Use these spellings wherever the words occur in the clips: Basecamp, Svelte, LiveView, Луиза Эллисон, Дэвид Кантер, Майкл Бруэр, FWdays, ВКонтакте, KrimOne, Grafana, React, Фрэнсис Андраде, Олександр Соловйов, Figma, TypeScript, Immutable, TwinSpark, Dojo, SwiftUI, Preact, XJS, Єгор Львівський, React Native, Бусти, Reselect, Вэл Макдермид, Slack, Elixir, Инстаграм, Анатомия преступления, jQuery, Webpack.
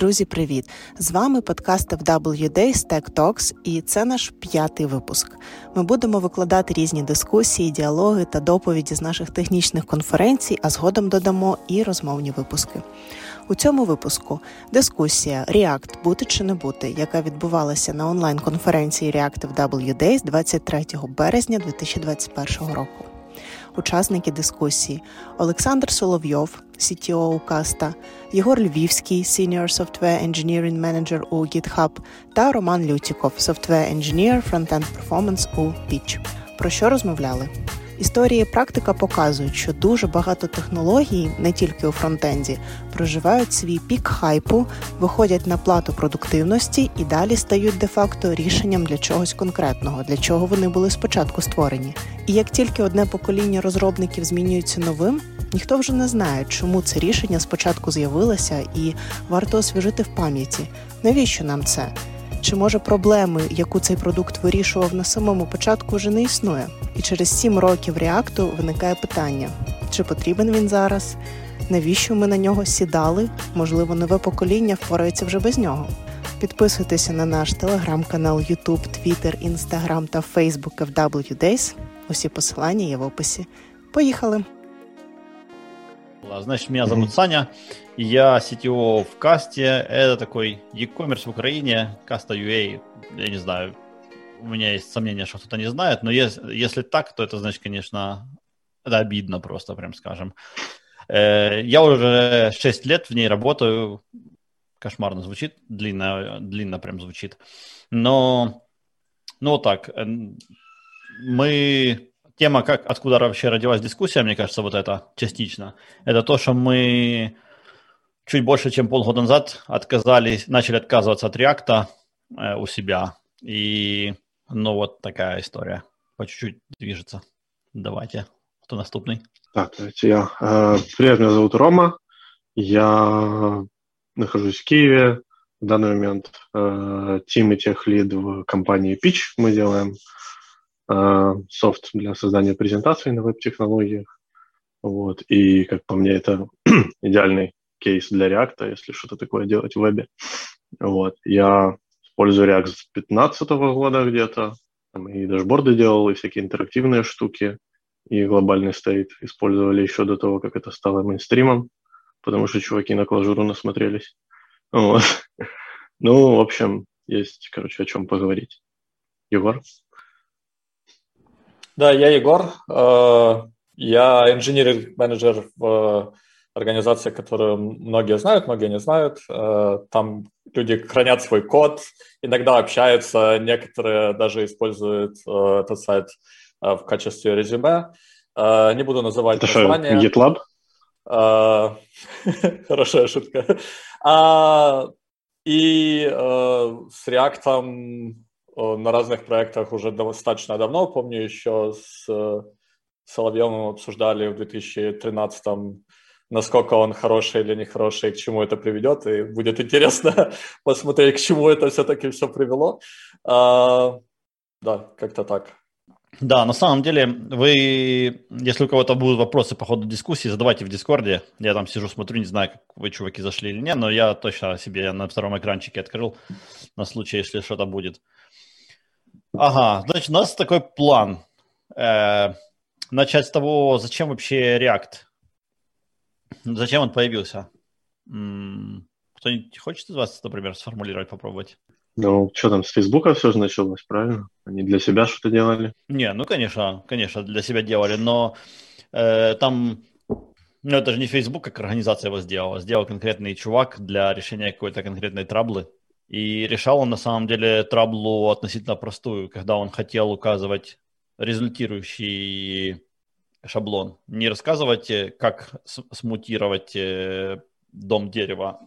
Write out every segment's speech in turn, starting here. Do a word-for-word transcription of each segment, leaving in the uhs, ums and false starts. Друзі, привіт! З вами подкаст FWdays Tech Talks, і це наш п'ятий випуск. Ми будемо викладати різні дискусії, діалоги та доповіді з наших технічних конференцій, а згодом додамо і розмовні випуски. У цьому випуску дискусія «React. Бути чи не бути», яка відбувалася на онлайн-конференції React FWdays двадцять третього березня дві тисячі двадцять першого року. Учасники дискусії – Олександр Соловйов, сі ті о Каста, Єгор Львівський, Senior Software Engineering Manager у GitHub та Роман Лютіков, Software Engineer Frontend Performance у Pitch. Про що розмовляли? Історії практика показують, що дуже багато технологій, не тільки у фронтенді, проживають свій пік хайпу, виходять на плату продуктивності і далі стають де-факто рішенням для чогось конкретного, для чого вони були спочатку створені. І як тільки одне покоління розробників змінюється новим, ніхто вже не знає, чому це рішення спочатку з'явилося, і варто освіжити в пам'яті, навіщо нам це? Чи, може, проблеми, яку цей продукт вирішував на самому початку, вже не існує? І через сім років реакту виникає питання, чи потрібен він зараз? Навіщо ми на нього сідали? Можливо, нове покоління впорається вже без нього? Підписуйтеся на наш телеграм-канал, ютуб, твіттер, інстаграм та фейсбук FWdays. Усі посилання є в описі. Поїхали! Значит, меня зовут Саня, я си ти о в Касте, это такой e-commerce в Украине, Каста точка ю эй, я не знаю, у меня есть сомнения, что кто-то не знает, но есть, если так, то это, значит, конечно, это обидно просто, прям скажем. Я уже шесть лет в ней работаю, кошмарно звучит, длинно, длинно прям звучит, но, ну так, мы... Тема, как, откуда вообще родилась дискуссия, мне кажется, вот это частично, это то, что мы чуть больше, чем полгода назад отказались, начали отказываться от React э, у себя. И, ну, вот такая история. По чуть-чуть движется. Давайте. Кто наступный? Так, это я. Привет, меня зовут Рома. Я нахожусь в Киеве. В данный момент э, тим и техлид в компании Pitch мы делаем. Софт для создания презентаций на веб-технологиях. Вот. И, как по мне, это идеальный кейс для React, если что-то такое делать в вебе. Вот. Я использую React с пятнадцатого года где-то. Там и дашборды делал, и всякие интерактивные штуки, и глобальный стейт использовали еще до того, как это стало мейнстримом, потому что чуваки на клажуру насмотрелись. Вот. Ну, в общем, есть, короче, о чем поговорить. Егор? Да, я Егор, я инженер-менеджер в организации, которую многие знают, многие не знают. Там люди хранят свой код, иногда общаются, некоторые даже используют этот сайт в качестве резюме. Не буду называть названия. Это что, GitLab? Хорошая шутка. И с React на разных проектах уже достаточно давно, помню, еще с Соловьевым обсуждали в две тысячи тринадцатом, насколько он хороший или нехороший, к чему это приведет, и будет интересно посмотреть, к чему это все-таки все привело. А, да, как-то так. Да, на самом деле, вы, если у кого-то будут вопросы по ходу дискуссии, задавайте в Дискорде, я там сижу, смотрю, не знаю, как вы, чуваки, зашли или нет, но я точно себе на втором экранчике открыл на случай, если что-то будет. Ага, значит, у нас такой план. Э, начать с того, зачем вообще React? Зачем он появился? М-м- кто-нибудь хочет из вас, например, сформулировать, попробовать? Ну, что там, с Фейсбука все же началось, правильно? Они для себя что-то делали? Не, ну, конечно, конечно, для себя делали, но э, там... Ну, это же не Фейсбук, как организация его сделала. Сделал конкретный чувак для решения какой-то конкретной траблы. И решал он, на самом деле, траблу относительно простую, когда он хотел указывать результирующий шаблон. Не рассказывать, как смутировать дом дерева,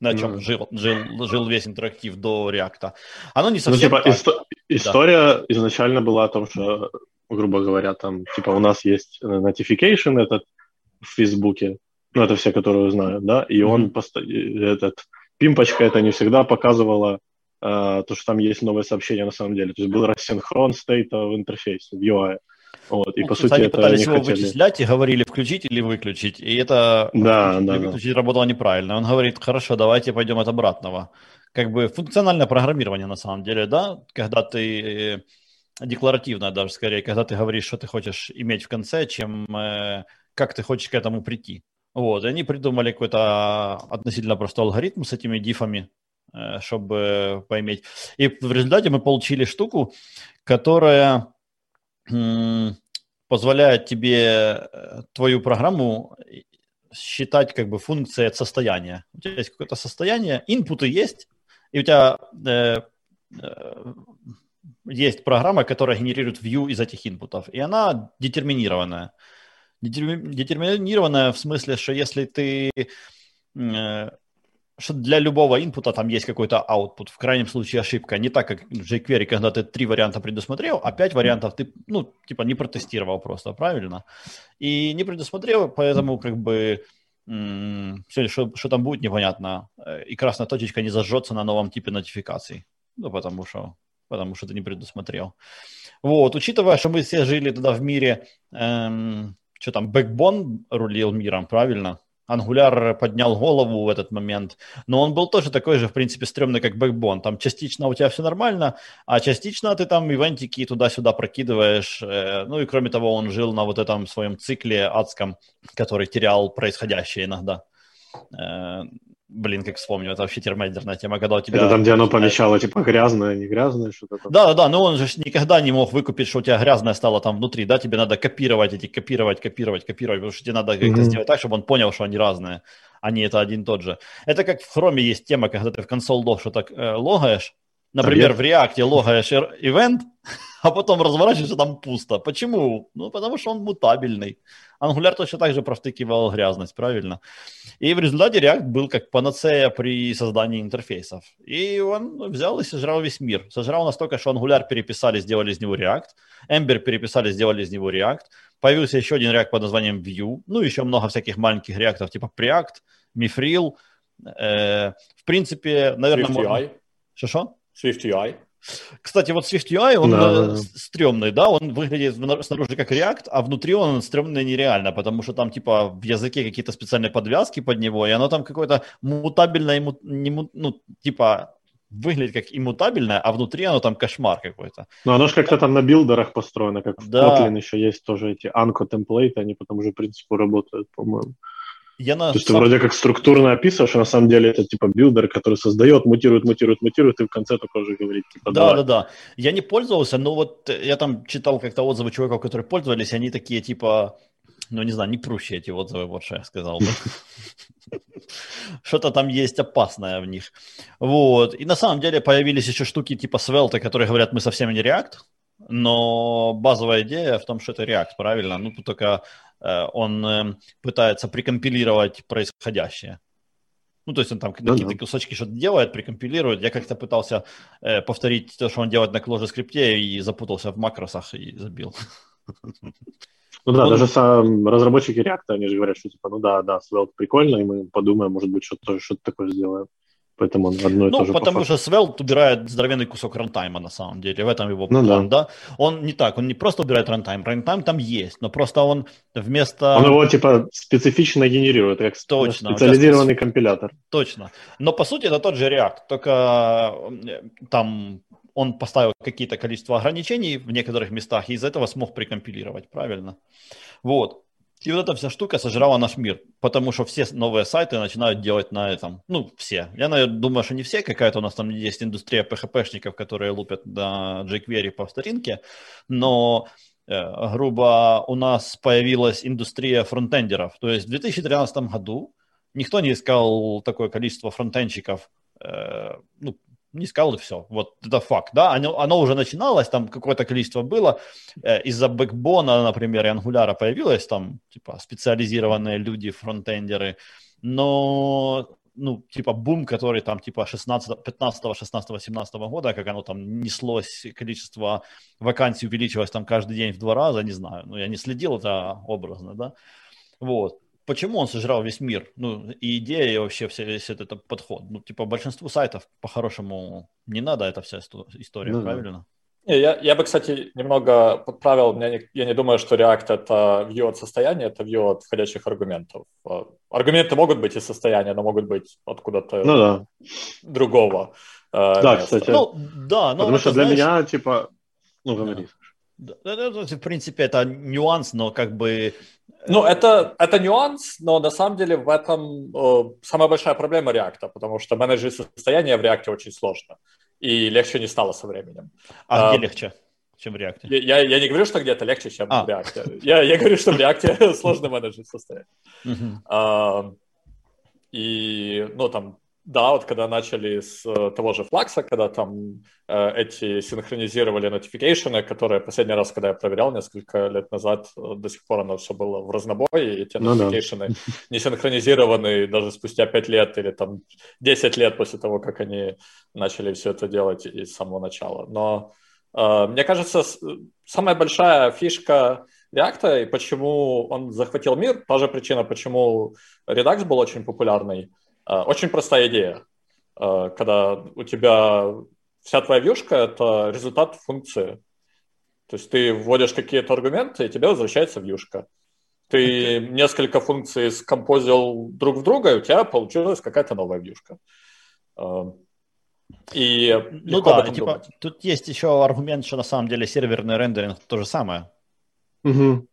на чем mm-hmm. жил, жил, жил весь интерактив до React. Оно не совсем... Ну, типа, исто- да. История изначально была о том, что, грубо говоря, там, типа, у нас есть notification этот в Фейсбуке, ну, это все, которые знают, да, и mm-hmm. он пост- этот... Пимпочка это не всегда показывала э, то, что там есть новое сообщение на самом деле. То есть был рассинхрон стейта в интерфейсе, в ю ай. Вот, и, ну, по сути, они это пытались его хотели. вычислять и говорили включить или выключить, и это да, включить, да, или выключить да. работало неправильно. Он говорит, хорошо, давайте пойдем от обратного. Как бы функциональное программирование на самом деле, да, когда ты декларативно даже скорее, когда ты говоришь, что ты хочешь иметь в конце, чем э, как ты хочешь к этому прийти. Вот, и они придумали какой-то относительно простой алгоритм с этими дифами, э, чтобы поиметь. И в результате мы получили штуку, которая э, позволяет тебе твою программу считать как бы функцией от состояния. У тебя есть какое-то состояние, инпуты есть, и у тебя э, э, есть программа, которая генерирует view из этих инпутов, и она детерминированная. Детерминированная в смысле, что если ты... Э, что для любого инпута там есть какой-то output, в крайнем случае ошибка. Не так, как в jQuery, когда ты три варианта предусмотрел, а пять вариантов ты, ну, типа не протестировал просто, правильно? И не предусмотрел, поэтому как бы... М- все, что, что там будет, непонятно. И красная точечка не зажжется на новом типе нотификаций. Ну, потому что... потому что ты не предусмотрел. Вот, учитывая, что мы все жили тогда в мире, эм, что там, Backbone рулил миром, правильно? Angular поднял голову в этот момент, но он был тоже такой же, в принципе, стрёмный, как Backbone. Там частично у тебя все нормально, а частично ты там ивентики туда-сюда прокидываешь. Э, ну и кроме того, он жил на вот этом своем цикле адском, который терял происходящее иногда. Э, Блин, как вспомню, это вообще термоядерная тема, когда у тебя... Это там, где оно помещало, типа, грязное, не грязное, что-то там. Да-да-да, но он же никогда не мог выкупить, что у тебя грязное стало там внутри, да, тебе надо копировать эти, копировать, копировать, копировать, потому что тебе надо mm-hmm. как-то сделать так, чтобы он понял, что они разные, а не это один тот же. Это как в Chrome есть тема, когда ты в console.log что-то э, логаешь, например, а в React логаешь event, а потом разворачиваешься, там пусто. Почему? Ну, потому что он мутабельный. Angular точно так же провтыкивал грязность, правильно? И в результате React был как панацея при создании интерфейсов. И он взял и сожрал весь мир. Сожрал настолько, что Angular переписали, сделали из него React. Ember переписали, сделали из него React. Появился еще один React под названием Vue. Ну, еще много всяких маленьких реактов, типа Preact, Mithril. Э, в принципе, наверное... SwiftUI. Что-что? SwiftUI. Кстати, вот SwiftUI, он да. стрёмный, да, он выглядит снаружи как React, а внутри он стрёмный нереально, потому что там типа в языке какие-то специальные подвязки под него, и оно там какое-то мутабельное, ну, типа выглядит как иммутабельное, а внутри оно там кошмар какой-то. Ну, оно же как-то там на билдерах построено, как в да. Kotlin еще есть тоже эти анко-темплейты, они по тому же принципу работают, по-моему. Я на... То есть ты вроде как структурно описываешь, а на самом деле это типа билдер, который создает, мутирует, мутирует, мутирует, и в конце только уже говорит. Типа, да, давай. да, да. Я не пользовался, но вот я там читал как-то отзывы чуваков, которые пользовались, они такие типа, ну не знаю, не прущие эти отзывы, вот что я сказал бы. Что-то там есть опасное в них. Вот. И на самом деле появились еще штуки типа Svelte, которые говорят, мы совсем не React, но базовая идея в том, что это React, правильно? Ну, только... он пытается прикомпилировать происходящее. Ну, то есть он там какие-то кусочки что-то делает, прикомпилирует. Я как-то пытался э, повторить то, что он делает на ClojureScript, и запутался в макросах и забил. Ну да, он... даже сам разработчики React, они же говорят, что типа, ну да, да, Svelte прикольно, и мы подумаем, может быть, что-то, что-то такое сделаем. Поэтому он одно и ну, то же. Ну, потому по что Svelte убирает здоровенный кусок рантайма, на самом деле. В этом его ну, план, да. да. Он не так, он не просто убирает рантайм. Рантайм там есть, но просто он вместо... Он его, типа, специфично генерирует, как Точно. специализированный специ... компилятор. Точно. Но, по сути, это тот же React, только там он поставил какие-то количество ограничений в некоторых местах, и из-за этого смог прикомпилировать, правильно? Вот. И вот эта вся штука сожрала наш мир, потому что все новые сайты начинают делать на этом. Ну, все. Я, наверное, думаю, что не все. Какая-то у нас там есть индустрия пи эйч пи-шников, которые лупят на jQuery по старинке. Но, э, грубо, у нас появилась индустрия фронтендеров. То есть в две тысячи тринадцатом году никто не искал такое количество фронтенщиков, э, ну, не искал, и все. Вот это факт, да? Оно, оно уже начиналось, там какое-то количество было. Из-за Backbone, например, и Angular появилось там, типа, специализированные люди, фронтендеры. Но, ну, типа, бум, который там, типа, пятнадцатого, шестнадцатого, семнадцатого года, как оно там неслось, количество вакансий увеличилось там каждый день в два раза, не знаю. Ну, я не следил, это образно, да? Вот. Почему он сожрал весь мир? Ну, и идея, и вообще весь этот подход. Ну, типа, большинству сайтов, по-хорошему, не надо эта вся история, ну, правильно? Я, я бы, кстати, немного подправил. Не, я не думаю, что React — это view от состояния, это view от входящих аргументов. Аргументы могут быть из состояния, но могут быть откуда-то ну, да. другого. Да, места. Кстати. Ну, да, но потому что для знаешь... меня, типа... Ну, говори. Да. В принципе, это нюанс, но как бы... Ну, это, это нюанс, но на самом деле в этом э, самая большая проблема React, потому что менеджер состояния в React очень сложно. И легче не стало со временем. А, а где легче, чем в React? Я, я не говорю, что где-то легче, чем а. в React. Я, я говорю, что в React сложно менеджер состояние. Uh-huh. А, и, ну, там, да, вот когда начали с того же Flux'а, когда там э, эти синхронизировали notification'ы, которые последний раз, когда я проверял несколько лет назад, до сих пор оно все было в разнобое, и те ну, notification'ы да. не синхронизированы даже спустя пять лет или там десять лет после того, как они начали все это делать из самого начала. Но э, мне кажется, с, самая большая фишка React'а и почему он захватил мир, та же причина, почему Redux был очень популярный. Очень простая идея, когда у тебя вся твоя вьюшка – это результат функции. То есть ты вводишь какие-то аргументы, и тебе возвращается вьюшка. Ты okay. несколько функций скомпозил друг в друга, и у тебя получилась какая-то новая вьюшка. И ну да, типа, тут есть еще аргумент, что на самом деле серверный рендеринг – то же самое. Угу.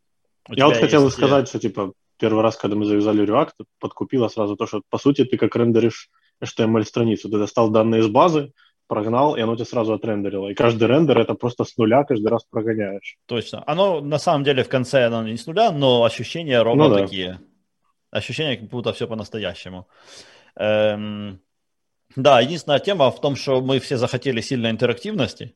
Я вот хотел есть... сказать, что типа… Первый раз, когда мы завязали React, подкупило сразу то, что, по сути, ты как рендеришь эйч ти эм эль-страницу. Ты достал данные из базы, прогнал, и оно тебе сразу отрендерило. И каждый рендер это просто с нуля каждый раз прогоняешь. Точно. Оно, на самом деле, в конце оно не с нуля, но ощущения ровно ну, да. такие. Ощущения, как будто все по-настоящему. Эм... Да, единственная тема в том, что мы все захотели сильной интерактивности.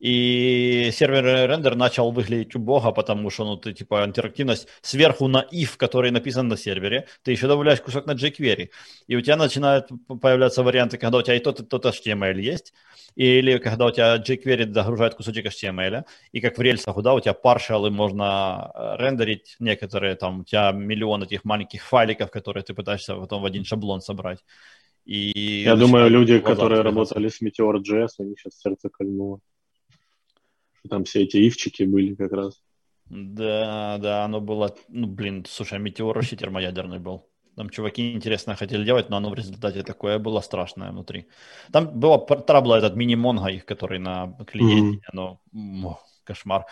И серверный рендер начал выглядеть убого, потому что, ну, ты, типа, интерактивность сверху на if, который написан на сервере, ты еще добавляешь кусок на jQuery, и у тебя начинают появляться варианты, когда у тебя и тот, и тот эйч ти эм эль есть, или когда у тебя jQuery загружает кусочек эйч ти эм эль, и как в рельсах, да, у тебя паршалы можно рендерить некоторые, там, у тебя миллион этих маленьких файликов, которые ты пытаешься потом в один шаблон собрать. И я думаю, люди, которые работали с Meteor.js, у них сейчас сердце кольнуло. Там все эти ивчики были как раз. Да, да, оно было... Ну, блин, слушай, Метеор вообще термоядерный был. Там чуваки интересно хотели делать, но оно в результате такое было страшное внутри. Там было трабла этот мини-монго их, который на клиенте, mm-hmm. оно... Ох, кошмар.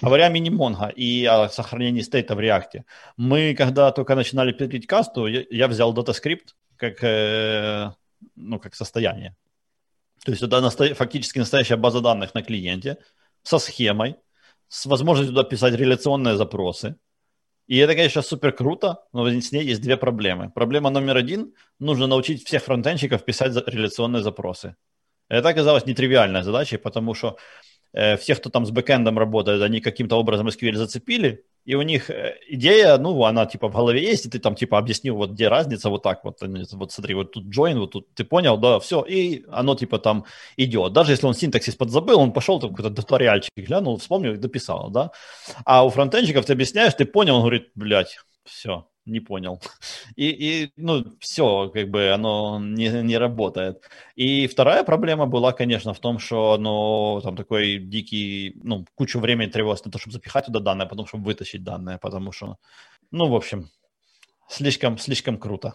Говоря о мини-монго и о сохранении стейта в React. Мы, когда только начинали пилить касту, я, я взял датаскрипт как, э, ну, как состояние. То есть это насто... фактически настоящая база данных на клиенте, со схемой, с возможностью туда писать реляционные запросы. И это, конечно, супер круто, но с ней есть две проблемы. Проблема номер один – нужно научить всех фронтенщиков писать реляционные запросы. Это оказалось нетривиальной задачей, потому что э, все, кто там с бэкэндом работает, они каким-то образом эс кью эль зацепили, и у них идея, ну, она типа в голове есть, и ты там типа объяснил, вот где разница, вот так вот, вот смотри, вот тут join, вот тут ты понял, да, все, и оно типа там идет. Даже если он синтаксис подзабыл, он пошел там какой-то туториальчик глянул, вспомнил и дописал, да. А у фронтенщиков ты объясняешь, ты понял, он говорит, блядь, все, не понял. И, и ну, все, как бы оно не, не работает. И вторая проблема была, конечно, в том, что оно там такой дикий, ну, кучу времени требовалось на то, чтобы запихать туда данные, а потом, чтобы вытащить данные, потому что, ну, в общем, слишком, слишком круто.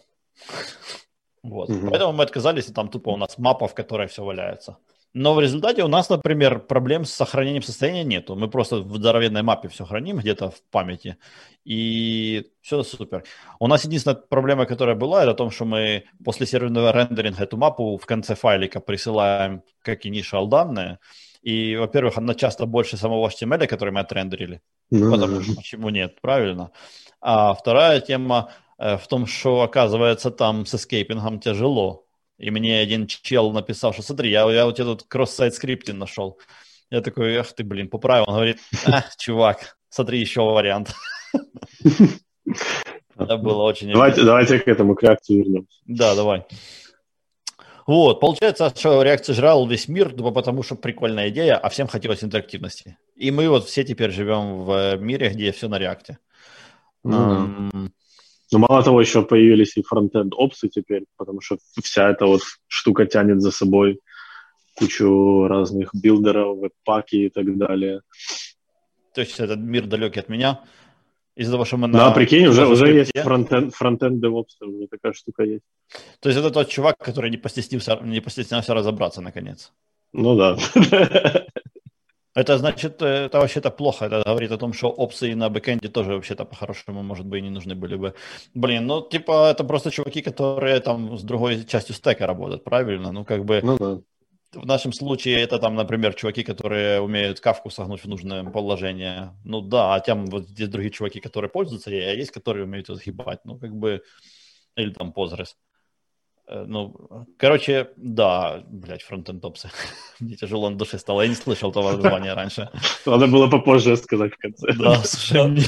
Вот. Mm-hmm. Поэтому мы отказались, и там тупо у нас мапа, в которой все валяется. Но в результате у нас, например, проблем с сохранением состояния нету. Мы просто в здоровенной мапе все храним где-то в памяти, и все супер. У нас единственная проблема, которая была, это в том, что мы после серверного рендеринга эту мапу в конце файлика присылаем как initial данные, и, во-первых, она часто больше самого эйч ти эм эль, который мы отрендерили, mm-hmm. потому что почему нет, правильно? А вторая тема в том, что, оказывается, там с эскейпингом тяжело. И мне один чел написал, что смотри, я, я у тебя тут кросс-сайт скриптинг нашел. Я такой, ах ты, блин, поправил. Он говорит, а, чувак, смотри, еще вариант. Это было очень... Давайте к этому, к реакции вернемся. Да, давай. Вот, получается, что реакция жрал весь мир, потому что прикольная идея, а всем хотелось интерактивности. И мы вот все теперь живем в мире, где все на реакте. Ну, мало того, еще появились и фронтенд опсы теперь, потому что вся эта вот штука тянет за собой кучу разных билдеров, веб-паки и так далее. То есть этот мир далекий от меня? Из-за того, что мы на... Да, прикинь, уже, уже есть фронтенд, фронтенд DevOps, уже такая штука есть. То есть это тот чувак, который не постеснялся, не постеснялся разобраться, наконец. Ну да. Это значит, это вообще-то плохо. Это говорит о том, что опции на бэкэнде тоже вообще-то по-хорошему, может быть, и не нужны были бы. Блин, ну типа это просто чуваки, которые там с другой частью стека работают, правильно? Ну как бы... Ну, да. В нашем случае это там, например, чуваки, которые умеют кавку согнуть в нужное положение. Ну да, а там вот здесь другие чуваки, которые пользуются, а есть, которые умеют отгибать. Ну как бы, или там позрез. Ну, короче, да, блядь, фронтендопсы. Мне тяжело на душе стало, я не слышал того названия раньше. Надо было попозже сказать в конце. Да, слушай,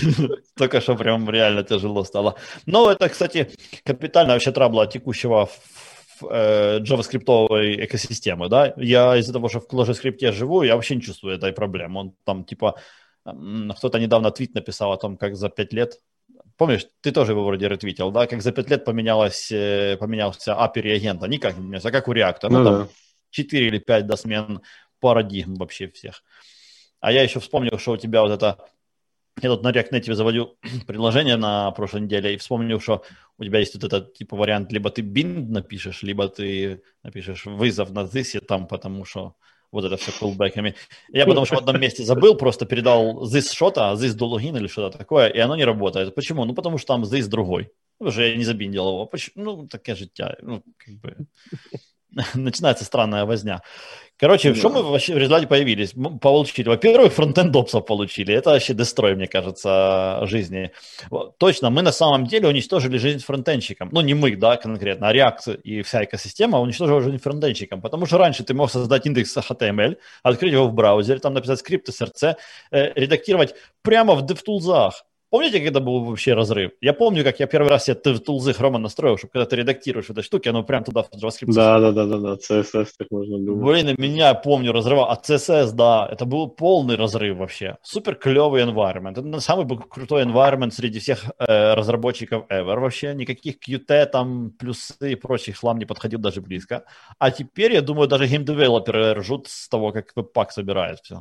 только что прям реально тяжело стало. Ну это, кстати, капитально вообще трабла текущего джаваскриптовой экосистемы, да, я из-за того, что в ClojureScript живу, я вообще не чувствую этой проблемы. Он там, типа, кто-то недавно твит написал о том, как за пять лет, помнишь, ты тоже его вроде ретвитил, да, как за пять лет поменялось, поменялся эй пи ай реагента, никак не поменялся, а как у React, ну, ну там да. четыре или пять до смен парадигм вообще всех. А я еще вспомнил, что у тебя вот это, я тут на React Native заводил приложение на прошлой неделе и вспомнил, что у тебя есть вот этот типа вариант, либо ты bind напишешь, либо ты напишешь вызов на this там, потому что вот это все колбэками. Я потому что в одном месте забыл, просто передал this что-то, this do login или что-то такое, и оно не работает. Почему? Ну, потому что там this другой. Потому что я не забиндил его. Почему? Ну, такая життя. Ну, как бы... Начинается странная возня. Короче, yeah. Что мы вообще в результате появились? Мы получили, во-первых, фронтендопсов получили. Это вообще дестрой, мне кажется, жизни. Точно, мы на самом деле уничтожили жизнь фронтенщикам. Ну, не мы, да, конкретно, а React и вся экосистема уничтожила жизнь фронтенщикам. Потому что раньше ты мог создать индекс эйч ти эм эл, открыть его в браузере, там написать скрипты эс эр си, э, редактировать прямо в DevTools. Помните, когда был вообще разрыв? Я помню, как я первый раз себе тулзы хрома настроил, чтобы когда ты редактируешь этой штуки, оно прям туда в JavaScript. Да-да-да, си эс эс так можно думать. Блин, меня, помню, разрывал. А си эс эс, да, это был полный разрыв вообще. Супер клевый environment. Это самый крутой environment среди всех э, разработчиков ever вообще. Никаких Qt, там, плюсы и прочий хлам не подходил даже близко. А теперь, я думаю, даже геймдевелоперы ржут с того, как Webpack собирает все.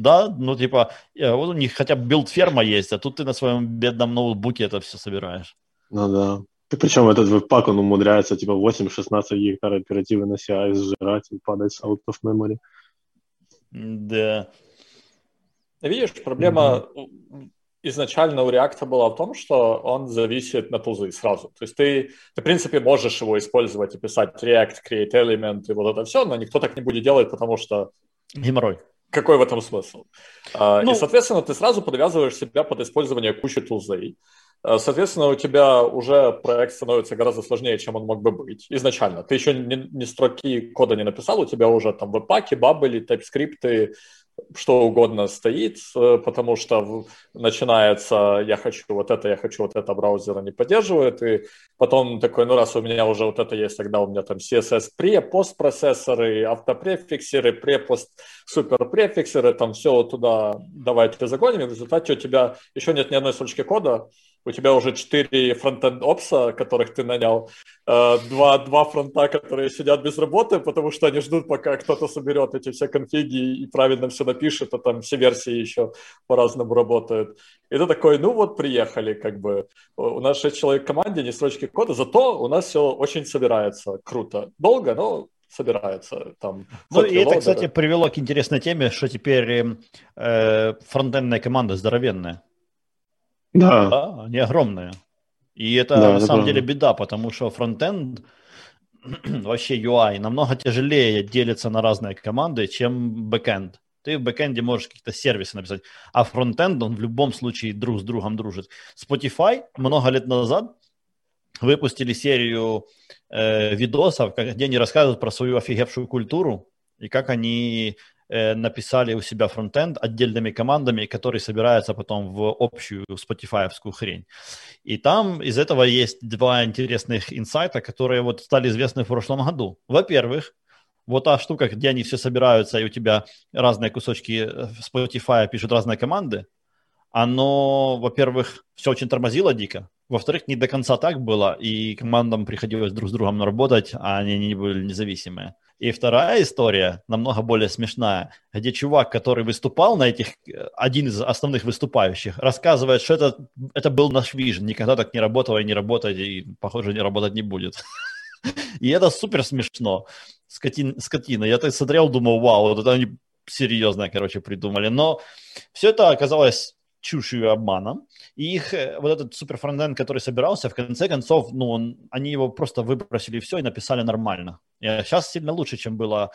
Да, ну типа, вот у них хотя бы билд-ферма есть, а тут ты на своем бедном ноутбуке это все собираешь. Ну да. И причем этот веб-пак, он умудряется типа восемь-шестнадцать гектар оперативы на си ай сжирать и падать out of memory. Да. Видишь, проблема mm-hmm. изначально у React была в том, что он зависит на тулзы сразу. То есть ты, ты, в принципе, можешь его использовать и писать React, Create Element и вот это все, но никто так не будет делать, потому что... Геморрой. Какой в этом смысл? Ну, и, соответственно, ты сразу подвязываешь себя под использование кучи тулзей. Соответственно, у тебя уже проект становится гораздо сложнее, чем он мог бы быть изначально. Ты еще ни, ни строки кода не написал, у тебя уже там веб-паки, бабели, TypeScript, что угодно стоит, потому что начинается «я хочу вот это, я хочу вот это», браузера не поддерживает, и потом такой, ну раз у меня уже вот это есть, тогда у меня там си эс эс пре, постпроцессоры, автопрефиксеры, пре-пост-суперпрефиксеры, там все туда давайте загоним, и в результате у тебя еще нет ни одной строчки кода, у тебя уже четыре фронтенд-опса, которых ты нанял, два, два фронта, которые сидят без работы, потому что они ждут, пока кто-то соберет эти все конфиги и правильно все напишет, а там все версии еще по-разному работают. И ты такой, ну вот приехали, как бы. У нас шесть человек в команде, не строчки кода, зато у нас все очень собирается круто. Долго, но... собираются там. Ну, и это, кстати, привело к интересной теме, что теперь э, фронтендная команда здоровенная. Да. Да, они огромные. И это, да, на самом деле, беда, потому что фронтенд, вообще ю ай, намного тяжелее делится на разные команды, чем бэкенд. Ты в бэкенде можешь какие-то сервисы написать, а фронтенд, он в любом случае друг с другом дружит. Spotify много лет назад выпустили серию э, видосов, где они рассказывают про свою офигевшую культуру и как они э, написали у себя фронтенд отдельными командами, которые собираются потом в общую спотифаевскую хрень. И там из этого есть два интересных инсайта, которые вот стали известны в прошлом году. Во-первых, вот та штука, где они все собираются, и у тебя разные кусочки Spotify пишут разные команды, оно, во-первых, все очень тормозило дико. Во-вторых, не до конца так было, и командам приходилось друг с другом работать, а они не были независимые. И вторая история, намного более смешная, где чувак, который выступал на этих, один из основных выступающих, рассказывает, что это, это был наш вижн, никогда так не работало и не работает, и, похоже, не работать не будет. И это супер смешно, скотина. Я так смотрел, думал, вау, вот это они серьезно, короче, придумали. Но все это оказалось чушью и обманом. И их вот этот суперфронтенд, который собирался, в конце концов, ну, он, они его просто выбросили и все, и написали нормально. И сейчас сильно лучше, чем было.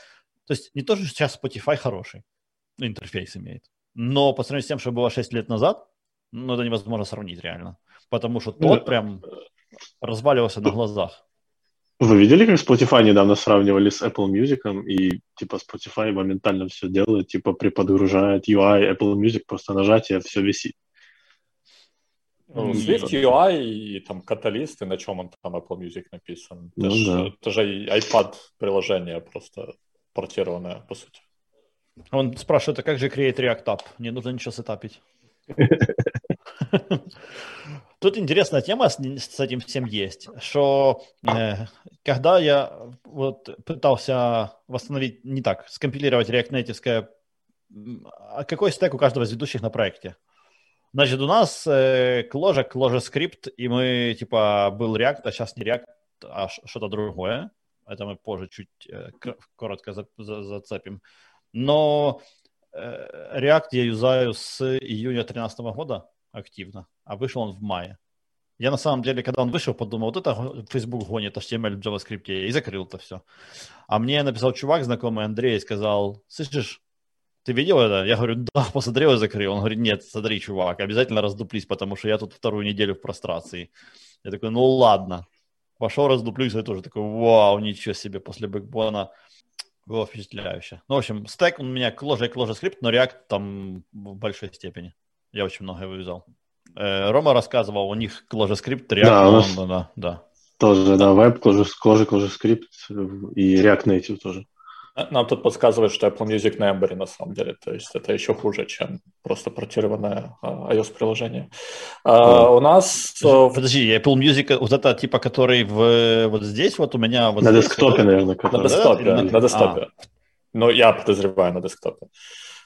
То есть не то, что сейчас Spotify хороший, ну, интерфейс имеет, но по сравнению с тем, что было шесть лет назад, ну, это невозможно сравнить реально. Потому что тот ну, прям разваливался на глазах. Вы видели, как Spotify недавно сравнивали с Apple Music, и типа Spotify моментально все делает, типа приподгружает ю ай Apple Music, просто нажатие, все висит. Ну, SwiftUI и там каталисты, на чем он там Apple Music написан. Это, ну, же, да. это же iPad-приложение просто портированное, по сути. Он спрашивает, а как же Create React App? Не нужно ничего сетапить. Тут интересная тема с, с этим всем есть, что э, когда я вот пытался восстановить, не так, скомпилировать React Native, а какой стек у каждого из ведущих на проекте? Значит, у нас э, Clojure, ClojureScript, и мы, типа, был React, а сейчас не React, а что-то другое. Это мы позже чуть э, коротко за, за, зацепим. Но э, React я юзаю с июня две тысячи тринадцатого года активно, а вышел он в мае. Я на самом деле, когда он вышел, подумал, вот это Facebook гонит эйч ти эм эль в JavaScript, и закрыл это все. А мне написал чувак, знакомый Андрей, и сказал, слышишь, ты видел это? Я говорю, да, посмотрел и закрыл. Он говорит, нет, смотри, чувак, обязательно раздуплись, потому что я тут вторую неделю в прострации. Я такой, ну ладно. Пошел, раздуплюсь, и тоже такой, вау, ничего себе, после Backbone было впечатляюще. Ну, в общем, стек у меня Clojure и ClojureScript, но React там в большой степени. Я очень многое вывязал. Рома рассказывал, у них ClojureScript, React. Да, у нас он, да, да. Тоже, да, веб, Clojure, ClojureScript и React Native тоже. Нам тут подсказывают, что Apple Music на Ember, на самом деле. То есть это еще хуже, чем просто портированное iOS-приложение. А, у нас... Подожди, Apple Music, вот это типа, который в... вот здесь вот у меня... Вот на здесь, десктопе, который... наверное. Который... На десктопе, да? на... на десктопе. А. Ну, я подозреваю на десктопе.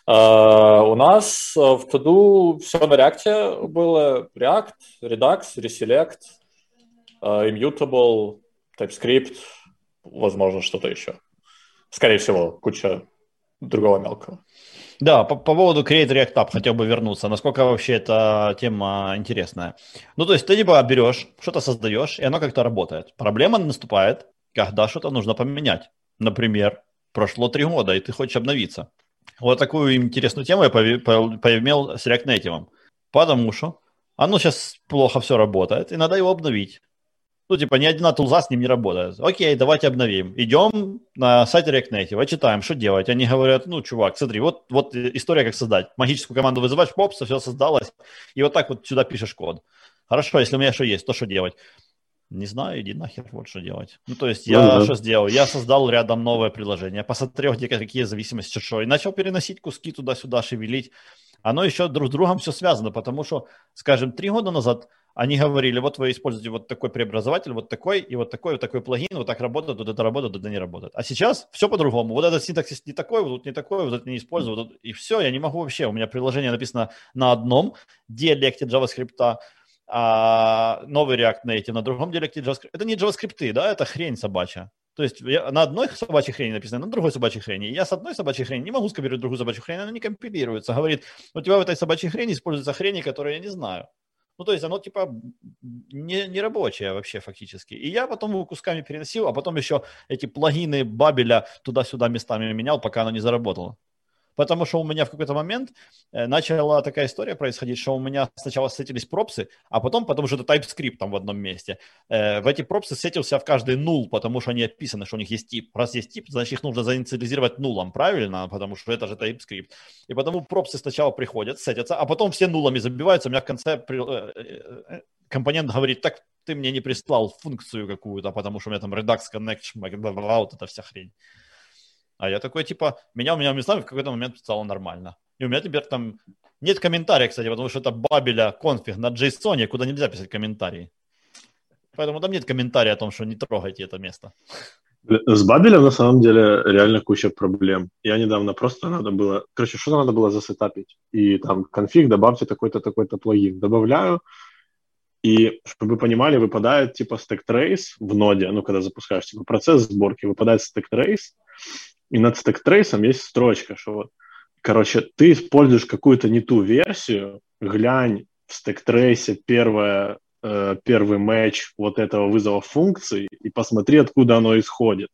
Uh, у нас в Todo все на React было. React, Redux, Reselect, uh, Immutable, TypeScript, возможно, что-то еще. Скорее всего, куча другого мелкого. Да, по, по поводу Create React App хотел бы вернуться. Насколько вообще эта тема интересная. Ну, то есть ты типа берешь, что-то создаешь, и оно как-то работает. Проблема наступает, когда что-то нужно поменять. Например, прошло три года, и ты хочешь обновиться. Вот такую интересную тему я поимел с React Native, потому что оно сейчас плохо все работает, и надо его обновить. Ну, типа, ни одна тулза с ним не работает. Окей, давайте обновим. Идем на сайт React Native, читаем, что делать. Они говорят, ну, чувак, смотри, вот, вот история, как создать. Магическую команду вызываешь, попс, все создалось, и вот так вот сюда пишешь код. Хорошо, если у меня что есть, то что делать? Не знаю, иди нахер, вот что делать. Ну, то есть я ну, да. что сделал? Я создал рядом новое приложение, посмотрел, где какие зависимости, что, и начал переносить куски туда-сюда, шевелить. Оно еще друг с другом все связано, потому что, скажем, три года назад они говорили, вот вы используете вот такой преобразователь, вот такой, и вот такой, вот такой плагин, вот так работает, вот это работает, вот это не работает. А сейчас все по-другому. Вот этот синтаксис не такой, вот тут не такой, вот это не использую, вот тут... и все, я не могу вообще. У меня приложение написано на одном диалекте JavaScript, а новый React Native на другом диалекте JavaScript. Это не JavaScript, да, это хрень собачья. То есть я, на одной собачьей хрени написано, на другой собачьей хрени. И я с одной собачьей хрени не могу скопировать другую собачью хрень, она не компилируется. Говорит, у тебя в этой собачьей хрени используются хрени, которые я не знаю. Ну, то есть оно типа не, не рабочее вообще фактически. И я потом его кусками переносил, а потом еще эти плагины Бабеля туда-сюда местами менял, пока оно не заработало. Потому что у меня в какой-то момент начала такая история происходить, что у меня сначала сетились пропсы, а потом, потому что это TypeScript там в одном месте, э, в эти пропсы сетился в каждый null, потому что они описаны, что у них есть тип. Раз есть тип, значит их нужно заинициализировать нулом, правильно? Потому что это же TypeScript. И потому пропсы сначала приходят, сетятся, а потом все нулами забиваются. У меня в конце компонент говорит, так ты мне не прислал функцию какую-то, потому что у меня там Redux Connect, вот эта вся хрень. А я такой, типа, меня у меня в какой-то момент стало нормально. И у меня теперь там нет комментария, кстати, потому что это Бабеля конфиг на JSON, куда нельзя писать комментарии. Поэтому там нет комментария о том, что не трогайте это место. С Бабелем, на самом деле, реально куча проблем. Я недавно просто надо было... Короче, что надо было засетапить? И там конфиг, добавьте такой-то, такой-то плагин. Добавляю, и, чтобы вы понимали, выпадает типа stack trace в ноде, ну, когда запускаешь типа процесс сборки, выпадает stack trace, и над stack trace'ом есть строчка, что вот, короче, ты используешь какую-то не ту версию, глянь в stack trace первое... первый матч вот этого вызова функции и посмотри, откуда оно исходит.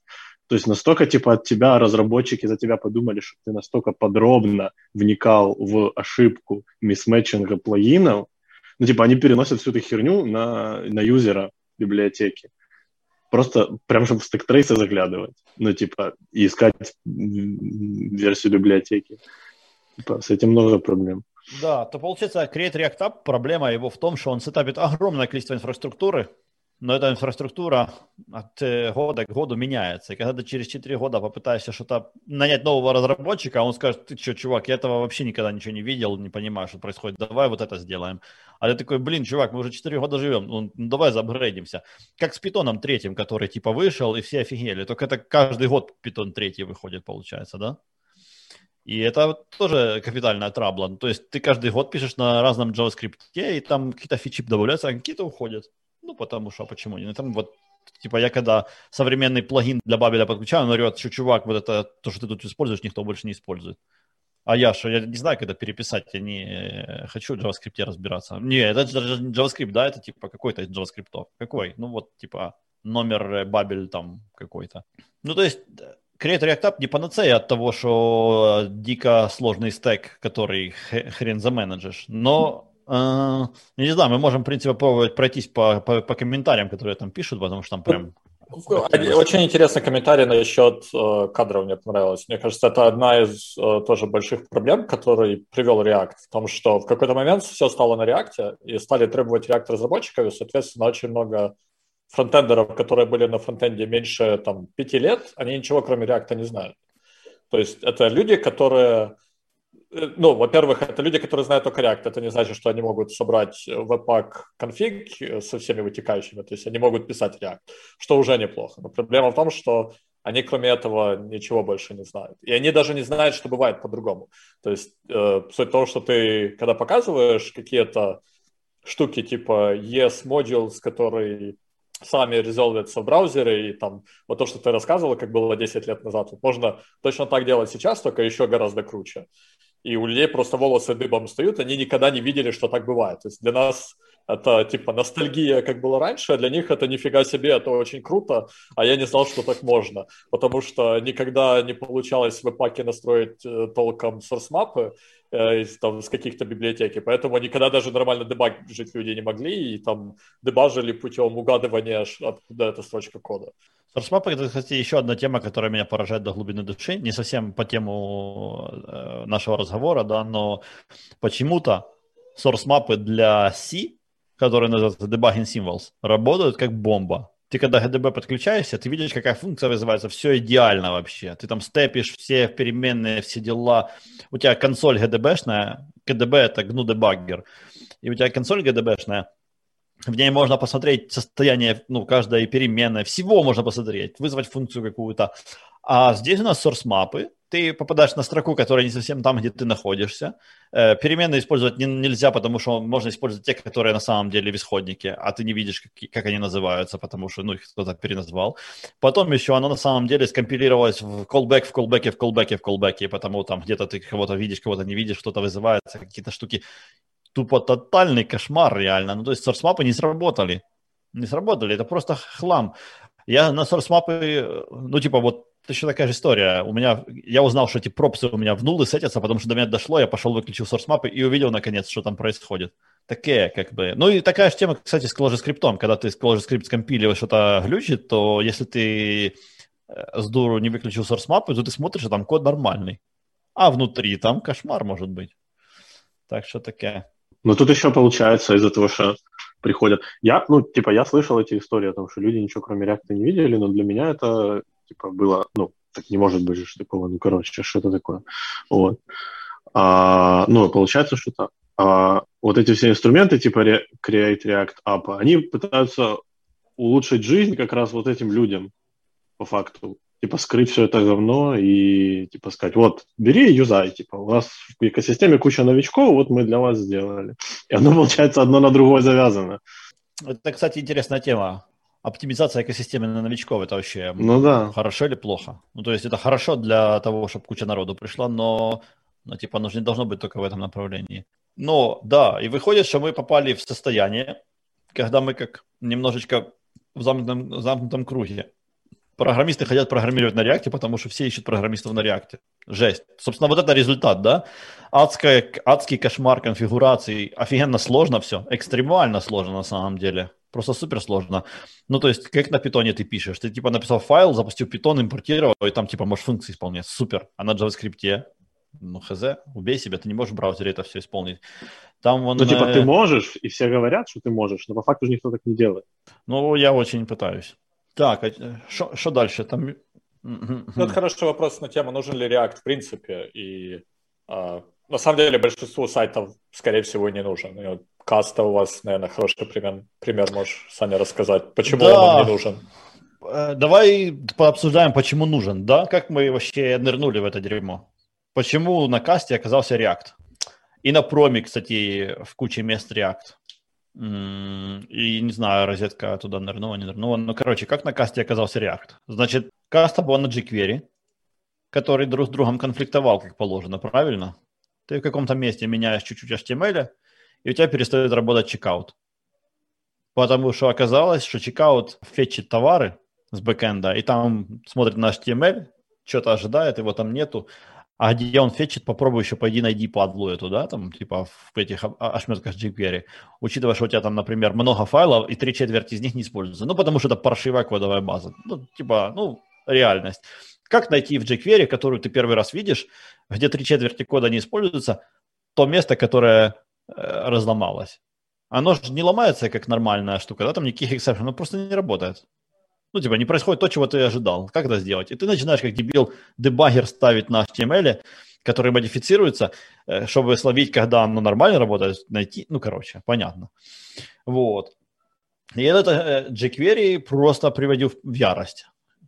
То есть настолько типа от тебя разработчики за тебя подумали, что ты настолько подробно вникал в ошибку мисмэтчинга плагинов, ну типа они переносят всю эту херню на, на юзера библиотеки. Просто прям, чтобы в стэктрейсы заглядывать, ну типа и искать версию библиотеки. Типа, с этим много проблем. Да, то получается, Create React App, проблема его в том, что он сетапит огромное количество инфраструктуры, но эта инфраструктура от года к году меняется. И когда ты через четыре года попытаешься что-то нанять нового разработчика, он скажет: ты что, чувак, я этого вообще никогда ничего не видел, не понимаю, что происходит, давай вот это сделаем. А ты такой: блин, чувак, мы уже четыре года живем, ну давай заапгрейдимся. Как с питоном третьим, который типа вышел, и все офигели. Только это каждый год питон третий выходит, получается, да? И это тоже капитальная трабла. То есть ты каждый год пишешь на разном JavaScript, и там какие-то фичи добавляются, а какие-то уходят. Ну, потому что, почему? Ну, там вот, типа, я когда современный плагин для Бабеля подключаю, он орет: что, чувак, вот это то, что ты тут используешь, никто больше не использует. А я что, я не знаю, когда переписать, я не хочу в JavaScript разбираться. Не, это даже не JavaScript, да, это типа какой-то из JavaScript. Какой? Ну, вот, типа, номер Бабель там какой-то. Ну, то есть... Create React App не панацея от того, что дико сложный стек, который хрен заменеджишь. Но, э, не знаю, мы можем, в принципе, попробовать пройтись по, по, по комментариям, которые там пишут, потому что там прям... Очень интересный комментарий насчет э, кадров мне понравилось. Мне кажется, это одна из э, тоже больших проблем, который привел React, в том, что в какой-то момент все стало на React, и стали требовать React-разработчиков, и, соответственно, очень много... фронтендеров, которые были на фронтенде меньше там, пяти лет, они ничего кроме React не знают. То есть это люди, которые... Ну, во-первых, это люди, которые знают только React. Это не значит, что они могут собрать Webpack конфиг со всеми вытекающими. То есть они могут писать React, что уже неплохо. Но проблема в том, что они кроме этого ничего больше не знают. И они даже не знают, что бывает по-другому. То есть э, суть в том, что ты, когда показываешь какие-то штуки типа yes-modules, которые... сами резолвятся в браузере, и там вот то, что ты рассказывал, как было десять лет назад, вот можно точно так делать сейчас, только еще гораздо круче. И у людей просто волосы дыбом встают, они никогда не видели, что так бывает. То есть для нас это типа ностальгия, как было раньше, а для них это нифига себе, это очень круто, а я не знал, что так можно, потому что никогда не получалось в Webpack настроить э, толком source-мапы э, из, там, из каких-то библиотеки, поэтому никогда даже нормально дебажить люди не могли, и там дебажили путем угадывания, откуда эта строчка кода. Source-мапы — это, кстати, еще одна тема, которая меня поражает до глубины души, не совсем по тему э, нашего разговора, да, но почему-то source-мапы для C, которые называются debugging symbols, работают как бомба. Ты когда эйч ди би подключаешься, ты видишь, какая функция вызывается, все идеально вообще. Ты там степишь все переменные, все дела. У тебя консоль эйч ди би-шная, кей ди би — это гну дебаггер, и у тебя консоль эйч ди би-шная, в ней можно посмотреть состояние, ну, каждой переменной, всего можно посмотреть, вызвать функцию какую-то. А здесь у нас source-мапы. Ты попадаешь на строку, которая не совсем там, где ты находишься. Переменные использовать не, нельзя, потому что можно использовать те, которые на самом деле в исходнике, а ты не видишь, как, как они называются, потому что ну, их кто-то переназвал. Потом еще оно на самом деле скомпилировалось в callback, в callback, в callback, в callback, потому там где-то ты кого-то видишь, кого-то не видишь, кто-то вызывается, какие-то штуки. Тупо тотальный кошмар реально. Ну, то есть source-мапы не сработали. Не сработали, это просто хлам. Я на source-мапы, ну, типа вот, это еще такая же история. У меня, я узнал, что эти пропсы у меня в нулы сетятся, потому что до меня дошло, я пошел, выключил source-мапы и увидел, наконец, что там происходит. Такие, как бы. Ну, и такая же тема, кстати, с ClojureScript. Когда ты с ClojureScript скомпиливаешь, что-то глючит, то если ты с дуру не выключил source-мапы, то ты смотришь, а там код нормальный. А внутри там кошмар может быть. Так что такая. Ну, тут еще получается из-за того, что приходят... Я, ну, типа, я слышал эти истории о том, что люди ничего кроме React не видели, но для меня это... типа, было, ну, так не может быть же такого, ну, короче, что это такое, вот. А, ну, получается, что так. А, вот эти все инструменты, типа Create React App, они пытаются улучшить жизнь как раз вот этим людям. по факту. Типа, скрыть все это говно и, типа, сказать, вот, бери и юзай, типа, у нас в экосистеме куча новичков, вот мы для вас сделали. И оно, получается, одно на другое завязано. Это, кстати, интересная тема. Оптимизация экосистемы на новичков, это вообще ну, да. хорошо или плохо? Ну, то есть, это хорошо для того, чтобы куча народу пришла, но, но типа, нужно не должно быть только в этом направлении. Но, да, и выходит, что мы попали в состояние, когда мы как немножечко в замкнутом, замкнутом круге. Программисты хотят программировать на React, потому что все ищут программистов на React. Жесть. Собственно, вот это результат, да? Адская, адский кошмар конфигурации. Офигенно сложно все. Экстремально сложно на самом деле. Просто супер сложно. Ну, то есть, как на питоне ты пишешь. Ты, типа, написал файл, запустил питон, импортировал, и там, типа, можешь функции исполнять. Супер. А на JavaScript, ну, хз, убей себя, ты не можешь в браузере это все исполнить. Там он, ну, типа, э... ты можешь, и все говорят, что ты можешь, но по факту же никто так не делает. Ну, я очень пытаюсь. Так, что дальше? Там... Ну, это хороший вопрос на тему, нужен ли React в принципе. И э, на самом деле большинству сайтов, скорее всего, не нужен. И вот Каста у вас, наверное, хороший пример. Пример можешь, Саня, рассказать, почему да. он вам не нужен. Давай пообсуждаем, почему нужен, да? Как мы вообще нырнули в это дерьмо? Почему на Касте оказался React? И на Проме, кстати, в куче мест React. И не знаю, розетка туда нырнула, не нырнула. Ну, короче, как на Касте оказался React? Значит, Каста была на jQuery, который друг с другом конфликтовал, как положено, правильно? Ты в каком-то месте меняешь чуть-чуть эйч ти эм эль, и у тебя перестает работать чекаут. Потому что оказалось, что чекаут фетчит товары с бэкэнда, и там смотрит на эйч ти эм эль, что-то ожидает, его там нету. А где он фетчит, попробуй еще пойди найди падлу эту, да, там, типа, в этих ошметках jQuery, учитывая, что у тебя там, например, много файлов, и три четверти из них не используются, ну, потому что это паршивая кодовая база, ну, типа, ну, реальность. Как найти в jQuery, которую ты первый раз видишь, где три четверти кода не используются, то место, которое э, разломалось? Оно же не ломается, как нормальная штука, да, там никаких exception, оно просто не работает. Ну, типа, не происходит то, чего ты ожидал. Как это сделать? И ты начинаешь, как дебил, дебаггер ставить на эйч ти эм эль, который модифицируется, чтобы словить, когда оно нормально работает, найти. Ну, короче, понятно. Вот. И этот jQuery просто приводил в ярость.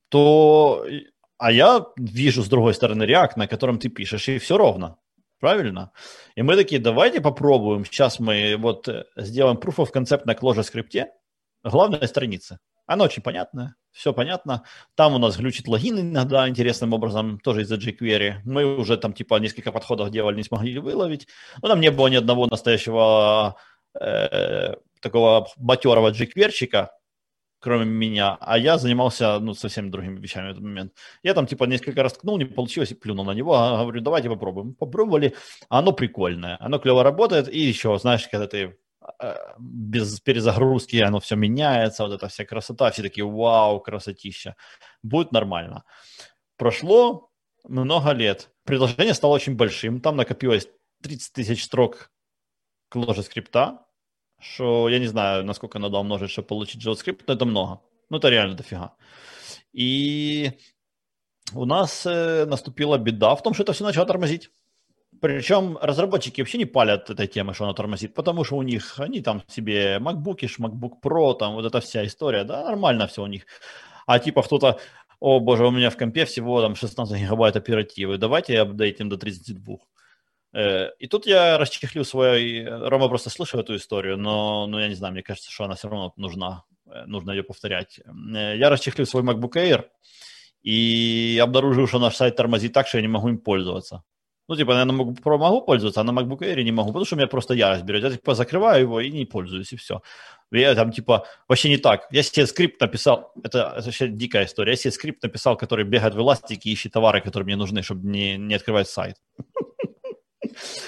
То... А я вижу, с другой стороны, React, на котором ты пишешь, и все ровно. Правильно? И мы такие, давайте попробуем. Сейчас мы вот сделаем proof of concept на ClojureScript, главной страницы. Оно очень понятное, все понятно. Там у нас глючит логин иногда интересным образом, тоже из-за jQuery. Мы уже там типа несколько подходов делали, не смогли выловить. Но там не было ни одного настоящего э, такого матерого jQuery-щика, кроме меня. А я занимался ну, совсем другими вещами в этот момент. Я там типа несколько раз ткнул, не получилось, и плюнул на него. А говорю, давайте попробуем. Попробовали. Оно прикольное, оно клево работает. И еще, знаешь, когда ты... без перезагрузки, оно все меняется, вот эта вся красота, все такие, вау, красотища, будет нормально. Прошло много лет, предложение стало очень большим, там накопилось тридцать тысяч строк ClojureScript, что я не знаю, насколько надо умножить, чтобы получить JavaScript, но это много, ну это реально дофига. И у нас э, наступила беда в том, что это все начало тормозить. Причем разработчики вообще не палят этой темы, что она тормозит, потому что у них, они там себе MacBook, MacBook Pro, там вот эта вся история, да, нормально все у них. А типа кто-то, о боже, у меня в компе всего там шестнадцать гигабайт оперативы, давайте апдейтим до тридцати двух. И тут я расчехлил свой, Рома просто слышал эту историю, но, но я не знаю, мне кажется, что она все равно нужна, нужно ее повторять. Я расчехлил свой MacBook Air и обнаружил, что наш сайт тормозит так, что я не могу им пользоваться. Ну, типа, я на MacBook Pro могу пользоваться, а на MacBook Air не могу, потому что у меня просто ярость берет. Я, типа, закрываю его и не пользуюсь, и все. Я там, типа, вообще не так. Я себе скрипт написал, это, это вообще дикая история, я себе скрипт написал, который бегает в эластике и ищет товары, которые мне нужны, чтобы не, не открывать сайт.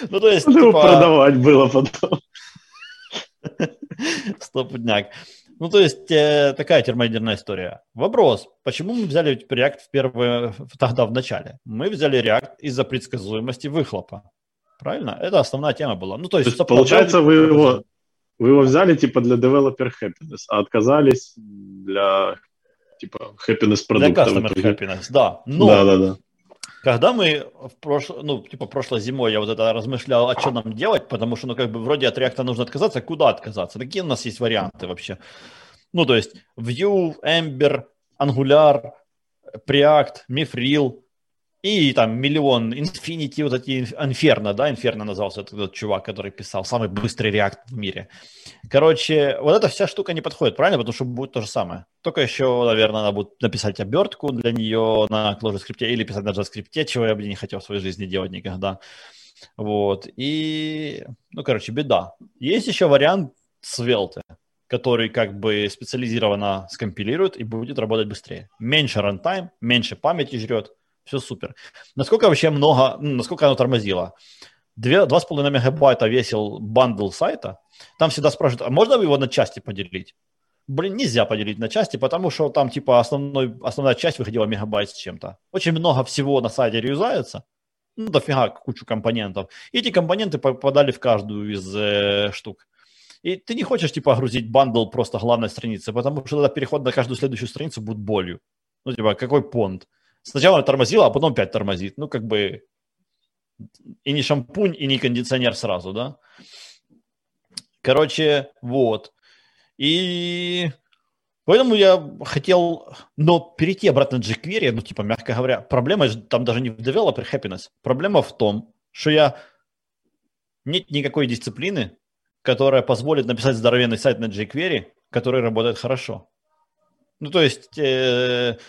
Ну, то есть, типа... Его продавать было потом. Стопудняк. Ну, то есть, такая термоядерная история. Вопрос, почему мы взяли React в первое, тогда в начале? Мы взяли React из-за предсказуемости выхлопа. Правильно? Это основная тема была. Ну, то есть, то есть получается, вы его, вы его взяли типа для developer happiness, а отказались для типа happiness продукта. Для customer happiness, да. Но да, да, да. Когда мы в прошлой, ну, типа, прошлой зимой я вот это размышлял, а что нам делать, потому что, ну, как бы, вроде от React нужно отказаться, куда отказаться? Какие у нас есть варианты вообще? Ну, то есть, Vue, Ember, Angular, Preact, Mithril и там миллион, Infinity, вот эти, Inferno, да, Inferno назывался этот, этот чувак, который писал самый быстрый React в мире. Короче, вот эта вся штука не подходит, правильно? Потому что будет то же самое. Только еще, наверное, надо будет написать обертку для нее на ClojureScript или писать на JavaScript, чего я бы не хотел в своей жизни делать никогда. Вот, и, ну, короче, беда. Есть еще вариант Svelte, который как бы специализированно скомпилирует и будет работать быстрее. Меньше рантайм, меньше памяти жрет, все супер. Насколько вообще много, насколько оно тормозило? два с половиной мегабайта весил бандл сайта, там всегда спрашивают, а можно его на части поделить? Блин, нельзя поделить на части, потому что там типа основной, основная часть выходила мегабайт с чем-то. Очень много всего на сайте реюзается. Ну, дофига, кучу компонентов. И эти компоненты попадали в каждую из э, штук. И ты не хочешь, типа, грузить бандл просто главной страницы, потому что тогда переход на каждую следующую страницу будет болью. Ну, типа, какой понт? Сначала тормозило, а потом опять тормозит. Ну, как бы и не шампунь, и не кондиционер сразу, да? Короче, вот. И... Поэтому я хотел, но перейти обратно к jQuery, ну, типа, мягко говоря, проблема там даже не в developer happiness. Проблема в том, что я... нет никакой дисциплины, которая позволит написать здоровенный сайт на jQuery, который работает хорошо. Ну, то есть, э,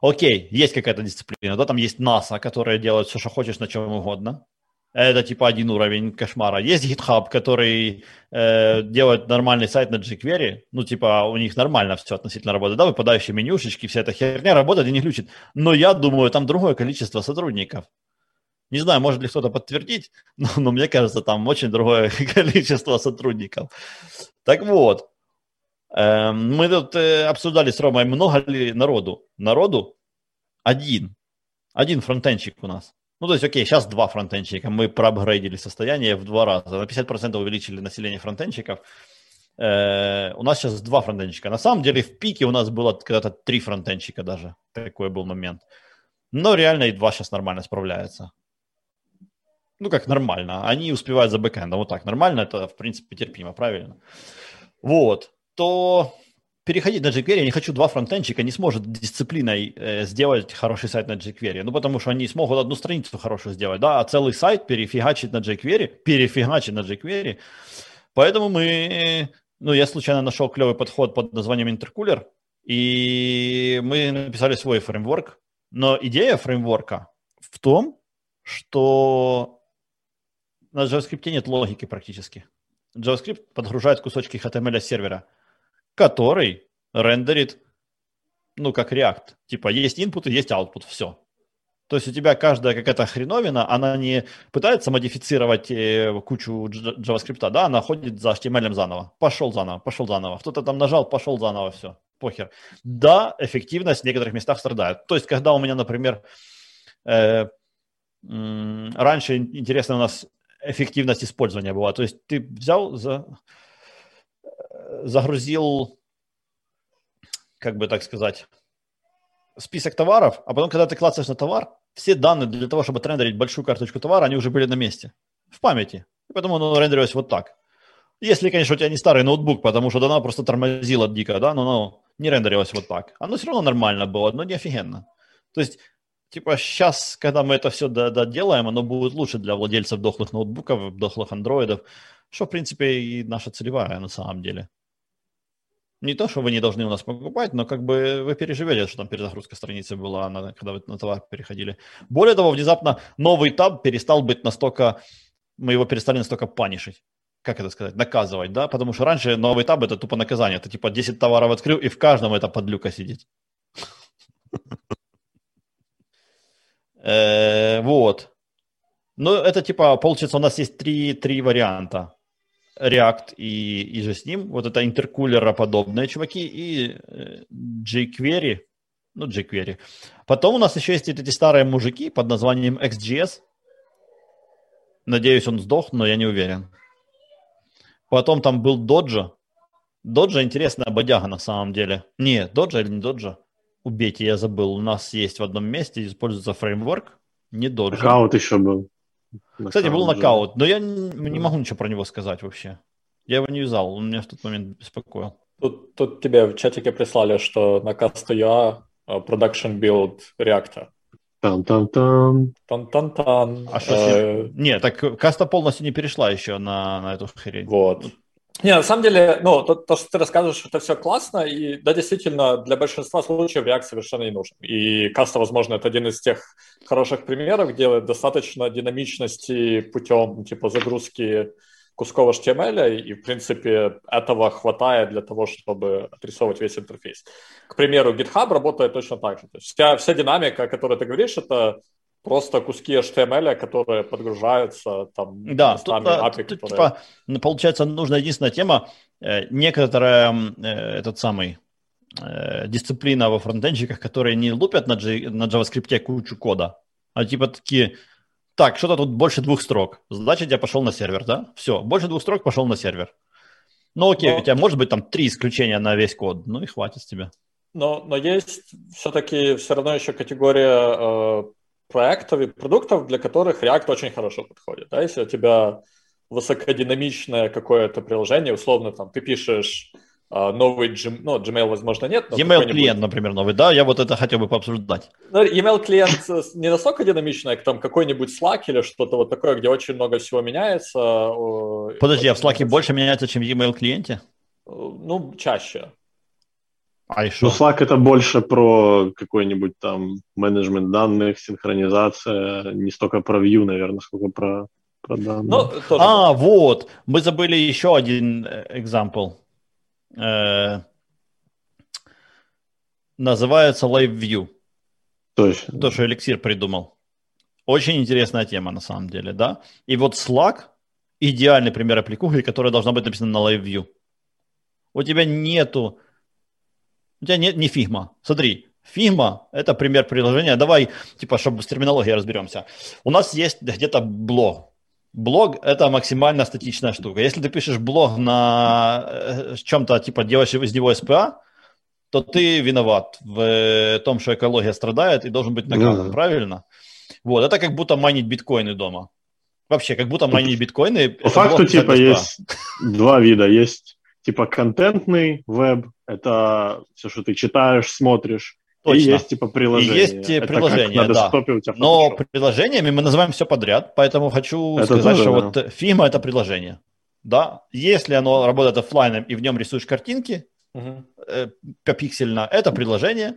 окей, есть какая-то дисциплина, да, там есть NASA, которая делает все, что хочешь, на чем угодно. Это типа один уровень кошмара. Есть GitHub, который э, делает нормальный сайт на jQuery. Ну, типа, у них нормально все относительно работает. Да, выпадающие менюшечки, вся эта херня работает и не глючит. Но я думаю, там другое количество сотрудников. Не знаю, может ли кто-то подтвердить, но, но мне кажется, там очень другое количество сотрудников. Так вот, э, мы тут э, обсуждали с Ромой, много ли народу. Народу один. Один фронтенчик у нас. Ну, то есть, окей, сейчас два фронтенчика. Мы проапгрейдили состояние в два раза. На пятьдесят процентов увеличили население фронтенчиков. Э-э- у нас сейчас два фронтенчика. На самом деле, в пике у нас было когда-то три фронтенчика даже. Такой был момент. Но реально и два сейчас нормально справляются. Ну, как нормально. Они успевают за бэкэндом. Вот так. Нормально, это, в принципе, терпимо, правильно? Вот. То... переходить на jQuery, я не хочу, два фронтенчика не сможет дисциплиной э, сделать хороший сайт на jQuery, ну потому что они смогут одну страницу хорошую сделать, да, а целый сайт перефигачить на jQuery, перефигачить на jQuery, поэтому мы, ну я случайно нашел клевый подход под названием Intercooler, и мы написали свой фреймворк, но идея фреймворка в том, что на JavaScript нет логики практически. JavaScript подгружает кусочки эйч ти эм эл сервера, который рендерит, ну, как React. Типа, есть input и есть output, все. То есть у тебя каждая какая-то хреновина, она не пытается модифицировать э, кучу JavaScript, да, она ходит за эйч ти эм эл заново. Пошел заново, пошел заново. Кто-то там нажал, пошел заново, все, похер. Да, эффективность в некоторых местах страдает. То есть, когда у меня, например, э, э, раньше интересно у нас эффективность использования была. То есть ты взял... за загрузил, как бы так сказать, список товаров, а потом, когда ты клацаешь на товар, все данные для того, чтобы отрендерить большую карточку товара, они уже были на месте, в памяти. И поэтому оно рендерилось вот так. Если, конечно, у тебя не старый ноутбук, потому что она просто тормозила дико, да, но оно не рендерилось вот так. Оно все равно нормально было, но не офигенно. То есть, типа, сейчас, когда мы это все доделаем, оно будет лучше для владельцев дохлых ноутбуков, дохлых андроидов, что, в принципе, и наша целевая на самом деле. Не то, что вы не должны у нас покупать, но как бы вы переживете, что там перезагрузка страницы была, на, когда вы на товар переходили. Более того, внезапно новый таб перестал быть настолько, мы его перестали настолько панишить. Как это сказать? Наказывать, да? Потому что раньше новый таб – это тупо наказание. Ты типа десять товаров открыл, и в каждом это подлюка сидит. Вот. Ну, это типа, получается, у нас есть три, три варианта. React и, и же с ним, вот это интеркулероподобные чуваки и jQuery, ну jQuery. Потом у нас еще есть эти старые мужики под названием икс джей эс. Надеюсь, он сдох, но я не уверен. Потом там был Dojo. Dojo интересная бодяга на самом деле. Не, Dojo или не Dojo? Убейте, я забыл. У нас есть в одном месте, используется фреймворк, не Dojo. Аккаунт еще был. Кстати, нокаут был нокаут, но я не, не могу ничего про него сказать вообще. Я его не юзал, он меня в тот момент беспокоил. Тут, тут тебе в чатике прислали, что на Касту.ua production build React. Тан-тан-тан. Тан-тан-тан. А что э... Не, так Каста полностью не перешла еще на, на эту хрень. Вот. Не, на самом деле, ну, то, то, что ты рассказываешь, это все классно, и, да, действительно, для большинства случаев React совершенно не нужен. И Каста, возможно, это один из тех хороших примеров, где достаточно динамичности путем, типа, загрузки кусков эйч ти эм эль, и, в принципе, этого хватает для того, чтобы отрисовывать весь интерфейс. К примеру, GitHub работает точно так же. То есть вся, вся динамика, о которой ты говоришь, это просто куски эйч ти эм эль, которые подгружаются там... Да, местами, тут, эй пи ай, тут, которые... типа, получается, нужна единственная тема, некоторая, этот самый, дисциплина во фронтенчиках, которые не лупят на, G, на JavaScript кучу кода, а типа такие... Так, что-то тут больше двух строк. Значит, я пошел на сервер, да? Все, больше двух строк пошел на сервер. Ну окей, но... у тебя может быть там три исключения на весь код, ну и хватит с тебя. Но, но есть все-таки все равно еще категория э, проектов и продуктов, для которых React очень хорошо подходит. Да? Если у тебя высокодинамичное какое-то приложение, условно там ты пишешь Uh, новый Gmail, ну, Gmail, возможно, нет. Gmail-клиент, например, новый, да, я вот это хотел бы пообсуждать. Ну, Gmail-клиент не настолько динамичный, как там какой-нибудь Slack или что-то вот такое, где очень много всего меняется. Подожди, а в Slack больше меняется, чем в Gmail-клиенте? Ну, чаще. А еще? Ну, Slack это больше про какой-нибудь там менеджмент данных, синхронизация, не столько про Vue, наверное, сколько про, про данные. Ну, тоже... А, вот, мы забыли еще один example. Э, называется LiveView. Точно. То, что эликсир придумал. Очень интересная тема, на самом деле, да. И вот Slack – идеальный пример аппликухи, которая должна быть написана на LiveView. У тебя нету... У тебя нет не Figma. Смотри, Figma – это пример приложения. Давай, типа, чтобы с терминологией разберемся. У нас есть где-то блог. Блог – это максимально статичная штука. Если ты пишешь блог на чем-то, типа делаешь из него эс пи а, то ты виноват в том, что экология страдает и должен быть наказан, mm-hmm. правильно? Вот, это как будто майнить биткоины дома. Вообще, как будто майнить биткоины… По факту, типа, есть два вида. Есть, типа, контентный веб – это все, что ты читаешь, смотришь. И есть, типа, приложение. И есть это приложение, да. Но приложениями мы называем все подряд, поэтому хочу это сказать, тоже, что да. вот Figma – это приложение. Да? Если оно работает офлайном и в нем рисуешь картинки угу. э, попиксельно, это приложение,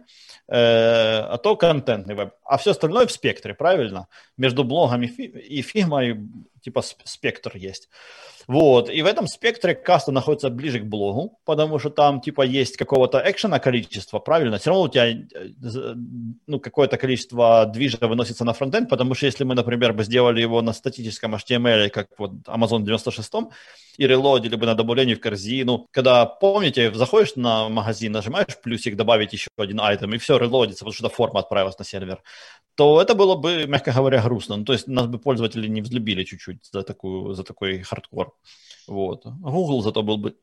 э, а то контентный веб. А все остальное в спектре, правильно? Между блогами и Figma типа спектр есть. Вот. И в этом спектре Каста находится ближе к блогу, потому что там типа есть какого-то экшена количество, правильно? Все равно у тебя ну, какое-то количество движа выносится на фронтенд, потому что если мы, например, бы сделали его на статическом эйч ти эм эль, как вот Amazon девяносто шесть, и релодили бы на добавление в корзину, когда, помните, заходишь на магазин, нажимаешь плюсик, добавить еще один айтем, и все, релодится, потому что форма отправилась на сервер, то это было бы, мягко говоря, грустно. Ну, то есть нас бы пользователи не взлюбили чуть-чуть за, такую, за такой хардкор. Вот. Google зато был бы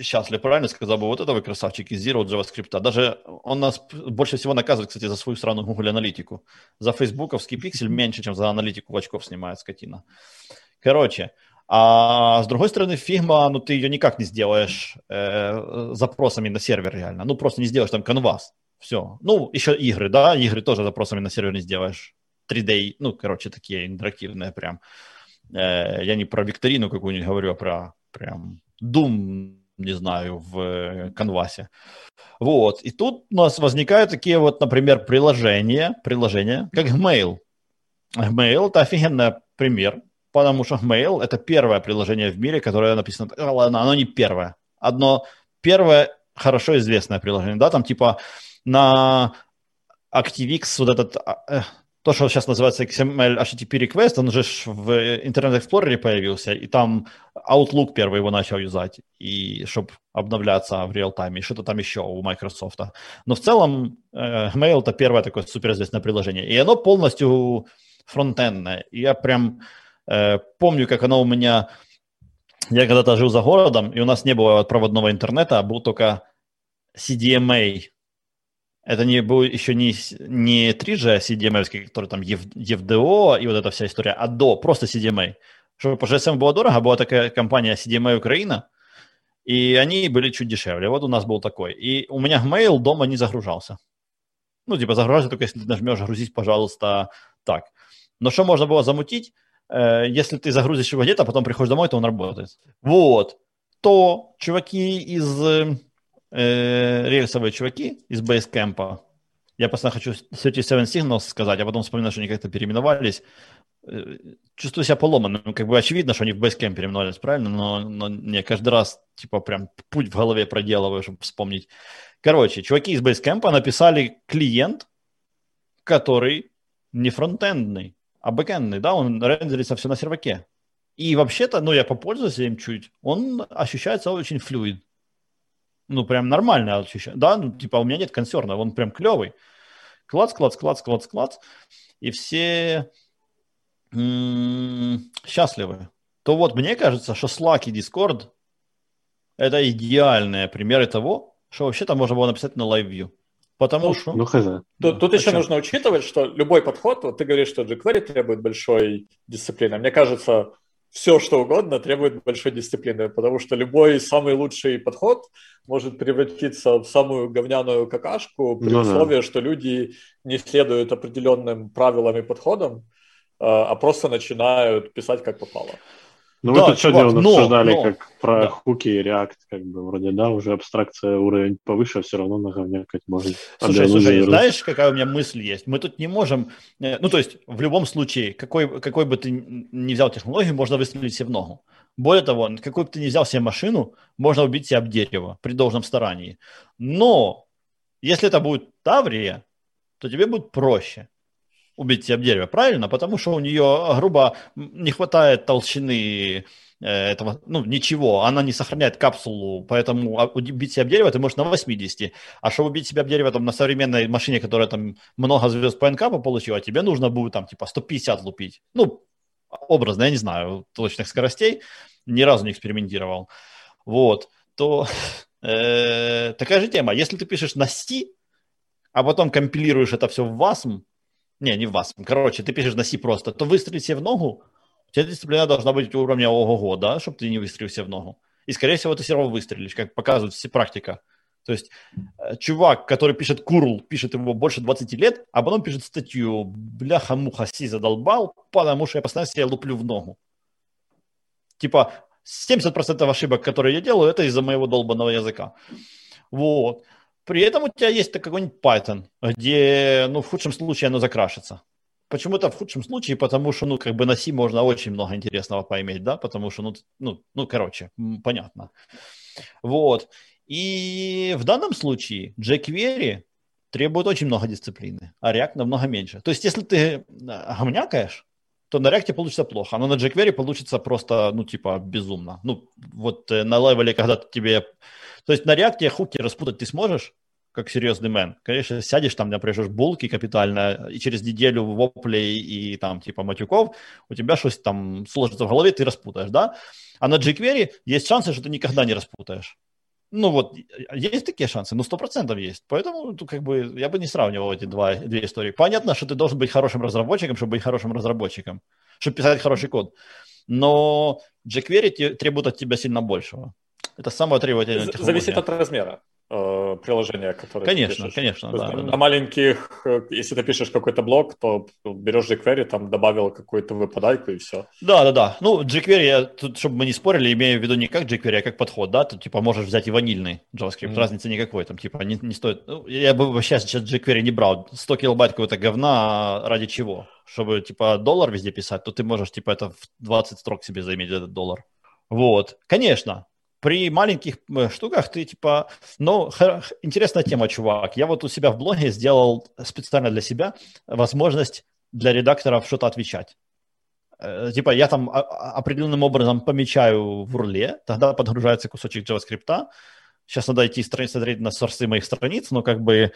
счастлив, правильно сказал бы, вот это вы красавчики, Zero JavaScript. Даже он нас больше всего наказывает, кстати, за свою сраную Google аналитику. За фейсбуковский пиксель меньше, чем за аналитику очков снимает скотина. Короче, а с другой стороны, Figma, ну ты ее никак не сделаешь э, запросами на сервер реально. Ну просто не сделаешь там канвас. Все. Ну, еще игры, да, игры тоже запросами на сервер не сделаешь. три дэ, ну, короче, такие интерактивные прям. Э, я не про викторину какую-нибудь говорю, а про прям Doom, не знаю, в э, канвасе. Вот. И тут у нас возникают такие вот, например, приложения, приложения, как Gmail. Gmail – это офигенный пример, потому что Gmail – это первое приложение в мире, которое написано… Ладно, оно не первое. Одно первое хорошо известное приложение, да, там типа… На эйч ти эм икс, вот этот, то, что сейчас называется икс эм эль эйч ти ти пи request, он же в Internet Explorer появился, и там Outlook первый его начал юзать, и чтобы обновляться в реал-тайме, и что-то там еще у Microsoft. Но в целом Gmail – это первое такое суперизвестное приложение, и оно полностью фронтендное. И я прям э, помню, как оно у меня… Я когда-то жил за городом, и у нас не было проводного интернета, был только си ди эм эй. Это не был еще не, не три джи, а си ди эм эй, который там еф ди о и вот эта вся история, а до, просто си ди эм эй. Чтобы по джи эс эм было дорого, была такая компания си ди эм эй Украина, и они были чуть дешевле. Вот у нас был такой. И у меня Gmail дома не загружался. Ну, типа, загружать, только если ты нажмешь «грузить, пожалуйста», так. Но что можно было замутить? Если ты загрузишь его где-то, а потом приходишь домой, то он работает. Вот. То чуваки из... Э, рельсовые чуваки из Basecamp. Я постоянно хочу тридцать семь Signals сказать, а потом вспоминаю, что они как-то переименовались. Э, чувствую себя поломанным. Как бы очевидно, что они в Basecamp переименовались, правильно? Но, но не, каждый раз типа прям путь в голове проделываю, чтобы вспомнить. Короче, чуваки из Basecamp написали клиент, который не фронтендный, а бэкэндный, да, он рендерится все на серваке. И вообще-то, ну, я попользуюсь им чуть, он ощущается очень флюид. Ну, прям нормально ощущается. Да, ну, типа, у меня нет консерна, он прям клевый. Клац, клац, клац, клац, клац. И все м-м, счастливы. То вот мне кажется, что Slack и Discord – это идеальные примеры того, что вообще-то можно было написать на LiveView. Потому ну, что... Ну, хз. Тут, да. тут еще нужно учитывать, что любой подход, вот ты говоришь, что jQuery требует большой дисциплины. Мне кажется, все, что угодно, требует большой дисциплины, потому что любой самый лучший подход может превратиться в самую говняную какашку при ну, условии, да. что люди не следуют определенным правилам и подходам, а просто начинают писать как попало. Ну, да, мы тут чувак, сегодня но, обсуждали но, как про да. хуки и React, как бы, вроде, да, уже абстракция, уровень повыше, все равно наговнякать можно. Слушай, а слушай, знаешь, какая у меня мысль есть? Мы тут не можем, ну, то есть, в любом случае, какой, какой бы ты ни взял технологию, можно выстрелить себе в ногу. Более того, какой бы ты ни взял себе машину, можно убить себя об дерево при должном старании. Но, если это будет таврия, то тебе будет проще. Убить об дерево, правильно? Потому что у нее, грубо, не хватает толщины этого, ну, ничего. Она не сохраняет капсулу, поэтому убить себя об дерево ты можешь на восьмидесяти. А чтобы убить себя об дерево там, на современной машине, которая там много звезд по эн ка пи получила, тебе нужно будет там типа сто пятьдесят лупить. Ну, образно, я не знаю, точных скоростей. Ни разу не экспериментировал. Вот. То э, такая же тема. Если ты пишешь на C, а потом компилируешь это все в васм, Не, не в вас. Короче, ты пишешь на C просто, то выстрелить себе в ногу, у тебя дисциплина должна быть уровня ого-го, да, чтобы ты не выстрелил себе в ногу. И, скорее всего, ты все равно выстрелишь, как показывает все практика. То есть чувак, который пишет курл, пишет его больше двадцати лет, а потом пишет статью «Бляха-муха, C задолбал, потому что я постоянно себя луплю в ногу». Типа семьдесят процентов ошибок, которые я делаю, это из-за моего долбанного языка. Вот. При этом у тебя есть какой-нибудь Python, где, ну, в худшем случае оно закрашится. Почему-то в худшем случае, потому что, ну, как бы на C можно очень много интересного поиметь, да, потому что, ну, ну, ну короче, понятно. Вот. И в данном случае jQuery требует очень много дисциплины, а React намного меньше. То есть, если ты гомнякаешь, то на React получится плохо, но на jQuery получится просто, ну, типа, безумно. Ну, вот на левеле, когда тебе... То есть на React хуки распутать ты сможешь, как серьезный мэн. Конечно, сядешь там, напряжешь булки капитально, и через неделю воплей и там типа матюков у тебя что-то там сложится в голове, ты распутаешь, да? А на jQuery есть шансы, что ты никогда не распутаешь. Ну вот, есть такие шансы, но сто процентов есть. Поэтому ну, как бы, я бы не сравнивал эти два, две истории. Понятно, что ты должен быть хорошим разработчиком, чтобы быть хорошим разработчиком, чтобы писать хороший код. Но jQuery требует от тебя сильно большего. Это самая требовательная технология. Зависит от размера э, приложения, которое конечно, ты пишешь. Конечно, конечно. Да, на да. маленьких, если ты пишешь какой-то блок, то берешь jQuery, там добавил какую-то выпадайку и все. Да, да, да. Ну, jQuery, я, тут, чтобы мы не спорили, имею в виду не как jQuery, а как подход, да? Тут, типа, можешь взять и ванильный JavaScript, mm-hmm. разницы никакой, там, типа, не, не стоит... Ну, я бы вообще сейчас jQuery не брал. сто килобайт какого-то говна ради чего? Чтобы, типа, доллар везде писать, то ты можешь, типа, это в двадцать строк себе заиметь этот доллар. Вот. Конечно. При маленьких штуках ты типа... Ну, х- интересная тема, чувак. Я вот у себя в блоге сделал специально для себя возможность для редакторов что-то отвечать. Э, типа я там определенным образом помечаю в урле, тогда подгружается кусочек JavaScript. Сейчас надо идти страницы, смотреть на сорсы моих страниц, но как бы,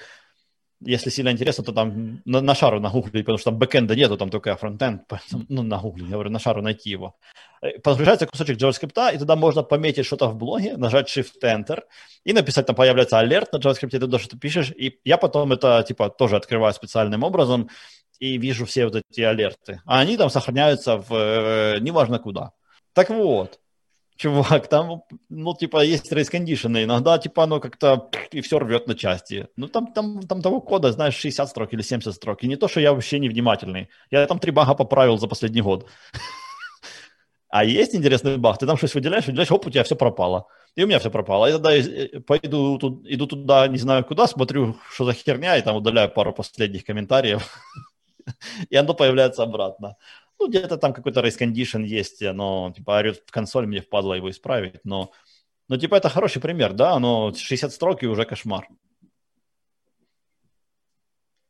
если сильно интересно, то там на, на шару нагуглить, потому что там бэкэнда нету, там только фронтенд, поэтому, ну, нагуглить, я говорю, на шару найти его. Подгружается кусочек JavaScript, и тогда можно пометить что-то в блоге, нажать Shift-Enter, и написать, там появляется алерт на JavaScript, ты что-то пишешь, и я потом это, типа, тоже открываю специальным образом, и вижу все вот эти алерты. А они там сохраняются в э, неважно куда. Так вот, чувак, там, ну, типа, есть race-кондишены, иногда, типа, оно как-то, и все рвет на части. Ну, там, там, там того кода, знаешь, шестьдесят строк или семьдесят строк, и не то, что я вообще невнимательный. Я там три бага поправил за последний год. А есть интересный баг, ты там что-то выделяешь, выделяешь, оп, у тебя все пропало. И у меня все пропало. И тогда пойду, тут, иду туда, не знаю куда, смотрю, что за херня, и там удаляю пару последних комментариев, и оно появляется обратно. Ну, где-то там какой-то race condition есть, оно, типа, орет в консоль, мне впадло его исправить, но, но, типа, это хороший пример, да, оно шестьдесят строк и уже кошмар.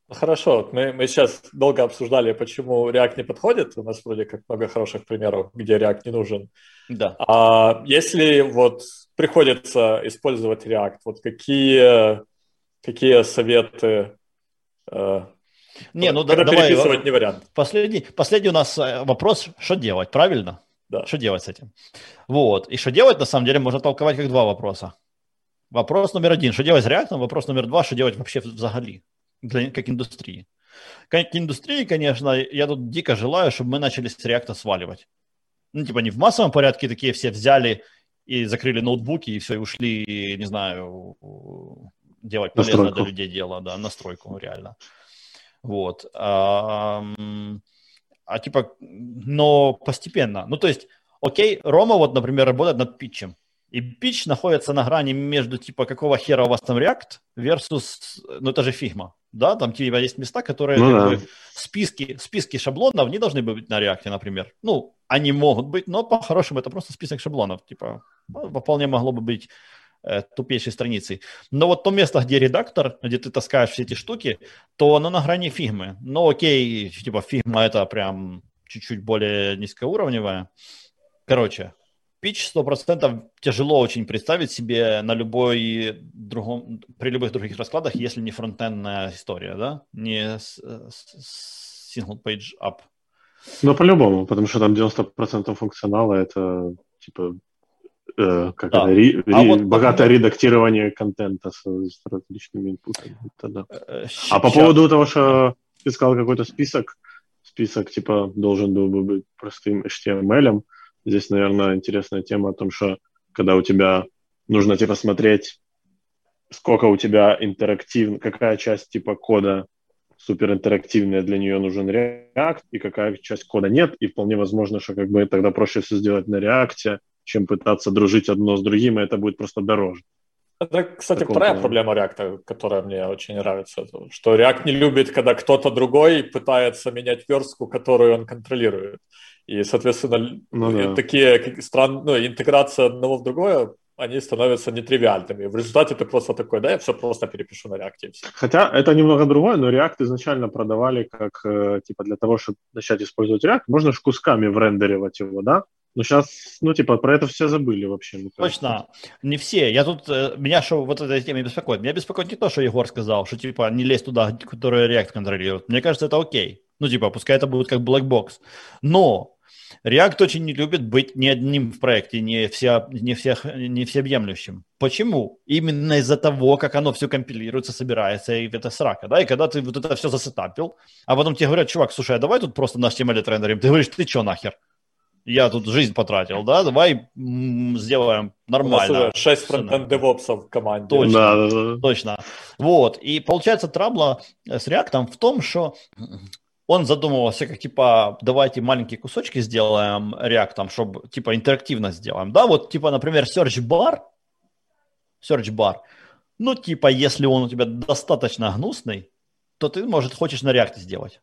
Хорошо, вот мы, мы сейчас долго обсуждали, почему React не подходит, у нас вроде как много хороших примеров, где React не нужен. Да. А если вот приходится использовать React, вот какие, какие советы... Не, ну, когда давай, переписывать не вариант. Последний, последний у нас вопрос, что делать, правильно? Да. Что делать с этим? Вот. И что делать, на самом деле, можно толковать как два вопроса. Вопрос номер один, что делать с React, вопрос номер два, что делать вообще взагали, для, как индустрии. Как индустрии, конечно, я тут дико желаю, чтобы мы начали с React сваливать. Ну, типа не в массовом порядке такие все взяли и закрыли ноутбуки, и все, и ушли, и, не знаю, делать полезное настройку. Для людей дело, да, настройку реально. Вот, а, а типа, но постепенно, ну то есть, окей, Рома вот, например, работает над питчем, и питч находится на грани между типа, какого хера у вас там React versus, ну это же Figma, да, там типа есть места, которые, ну, как да. бы, списки, списки шаблонов не должны быть на React, например, ну, они могут быть, но по-хорошему это просто список шаблонов, типа, вполне могло бы быть тупейшей страницей. Но вот то место, где редактор, где ты таскаешь все эти штуки, то оно на грани фигмы. Ну окей, типа фигма это прям чуть-чуть более низкоуровневая. Короче, питч сто процентов тяжело очень представить себе на любой другом, при любых других раскладах, если не фронтендная история, да? Не single page app. Ну по-любому, потому что там девяносто процентов функционала это типа как да. это, ри, а ри, вот богатое по... редактирование контента с, с различными инпутами. Да. А по поводу того, что ты сказал какой-то список, список типа должен был бы быть простым эйч ти эм эль, здесь, наверное, интересная тема о том, что когда у тебя нужно типа смотреть, сколько у тебя интерактивно, какая часть типа кода суперинтерактивная, для нее нужен React, и какая часть кода нет, и вполне возможно, что как бы тогда проще все сделать на React, чем пытаться дружить одно с другим, и это будет просто дороже. Это, кстати, Такого вторая плана. Проблема React, которая мне очень нравится, что React не любит, когда кто-то другой пытается менять верстку, которую он контролирует. И, соответственно, ну, да. такие стран... ну, интеграция одного в другое, они становятся нетривиальными. В результате ты просто такой, да, я все просто перепишу на React. Хотя это немного другое, но React изначально продавали как, типа, для того, чтобы начать использовать React, можно же кусками врендеривать его, да? Ну, сейчас, ну, типа, про это все забыли вообще. Точно. Не все. Я тут, меня что вот эта тема беспокоит. Меня беспокоит не то, что Егор сказал, что, типа, не лезь туда, который React контролирует. Мне кажется, это окей. Ну, типа, пускай это будет как black box. Но React очень не любит быть ни одним в проекте, не, вся, не, всех, не всеобъемлющим. Почему? Именно из-за того, как оно все компилируется, собирается, и это срака, да? И когда ты вот это все засетапил, а потом тебе говорят, чувак, слушай, а давай тут просто на эйч ти эм эль трендерим. Ты говоришь, ты че нахер? Я тут жизнь потратил, да, давай сделаем нормально. У нас уже шесть фронтенд-девопсов в команде. Точно, да, да, да. точно. Вот, и получается трабла с React в том, что он задумывался, как типа, давайте маленькие кусочки сделаем React, чтобы типа интерактивно сделаем, да, вот типа, например, search bar, search bar, ну типа, если он у тебя достаточно гнусный, то ты, может, хочешь на React сделать.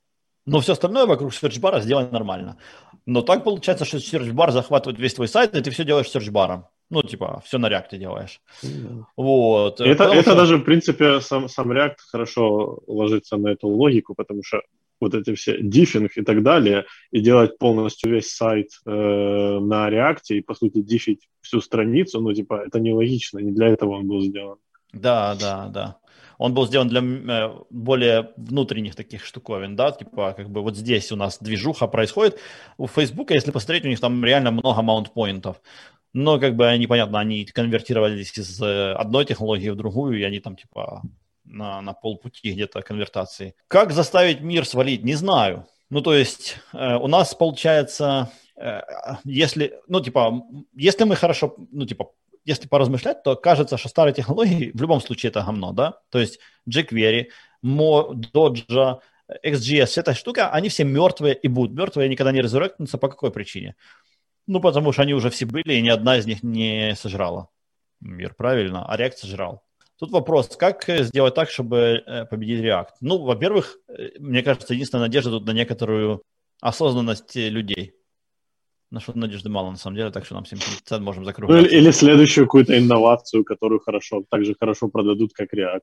Но все остальное вокруг серчбара сделано нормально. Но так получается, что серчбар захватывает весь твой сайт, и ты все делаешь серчбаром. Ну, типа, все на React ты делаешь. Mm-hmm. Вот. Это, это что... даже, в принципе, сам, сам React хорошо ложится на эту логику, потому что вот эти все диффинг и так далее, и делать полностью весь сайт э, на React, и, по сути, диффить всю страницу, ну, типа, это нелогично, не для этого он был сделан. Да, да, да. Он был сделан для более внутренних таких штуковин, да, типа как бы вот здесь у нас движуха происходит. У Фейсбука, если посмотреть, у них там реально много маунтпоинтов, но как бы непонятно, они конвертировались из одной технологии в другую, и они там типа на, на полпути где-то конвертации. Как заставить мир свалить, не знаю. Ну то есть у нас получается если, ну, типа, если мы хорошо, ну, типа, если поразмышлять, то кажется, что старые технологии в любом случае это говно, да? То есть jQuery, Mo, Dojo, икс джи эс, вся эта штука, они все мертвые и будут мертвые, никогда не резуректнутся. По какой причине? Ну, потому что они уже все были, и ни одна из них не сожрала мир, правильно? А React сожрал. Тут вопрос, как сделать так, чтобы победить React? Ну, во-первых, мне кажется, единственная надежда тут на некоторую осознанность людей. На что надежды мало, на самом деле, так что нам семьдесят процентов можем закругляться. Ну, или следующую какую-то инновацию, которую хорошо, также хорошо продадут, как React.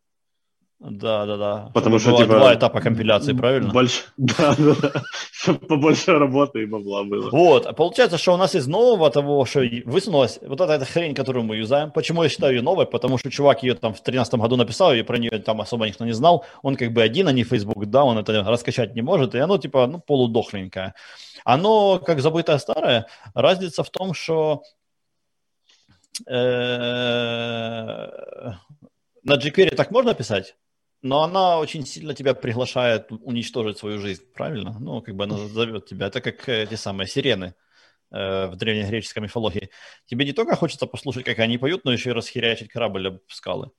Да, да, да. Потому что, типа, два этапа компиляции, правильно? Больше, да, да, да. Чтобы побольше работы и бабла было. Вот, а получается, что у нас из нового того, что высунулась, вот эта, эта хрень, которую мы юзаем. Почему я считаю ее новой? Потому что чувак ее там в тринадцатом году написал, и про нее там особо никто не знал. Он как бы один, а не Facebook, да, он это раскачать не может, и оно типа, ну, полудохленькое. Оно, как забытое старое, разница в том, что на jQuery так можно писать? Но она очень сильно тебя приглашает уничтожить свою жизнь, правильно? Ну, как бы она зовет тебя. Это как те самые сирены э, в древнегреческой мифологии. Тебе не только хочется послушать, как они поют, но еще и расхерячить корабль об скалы,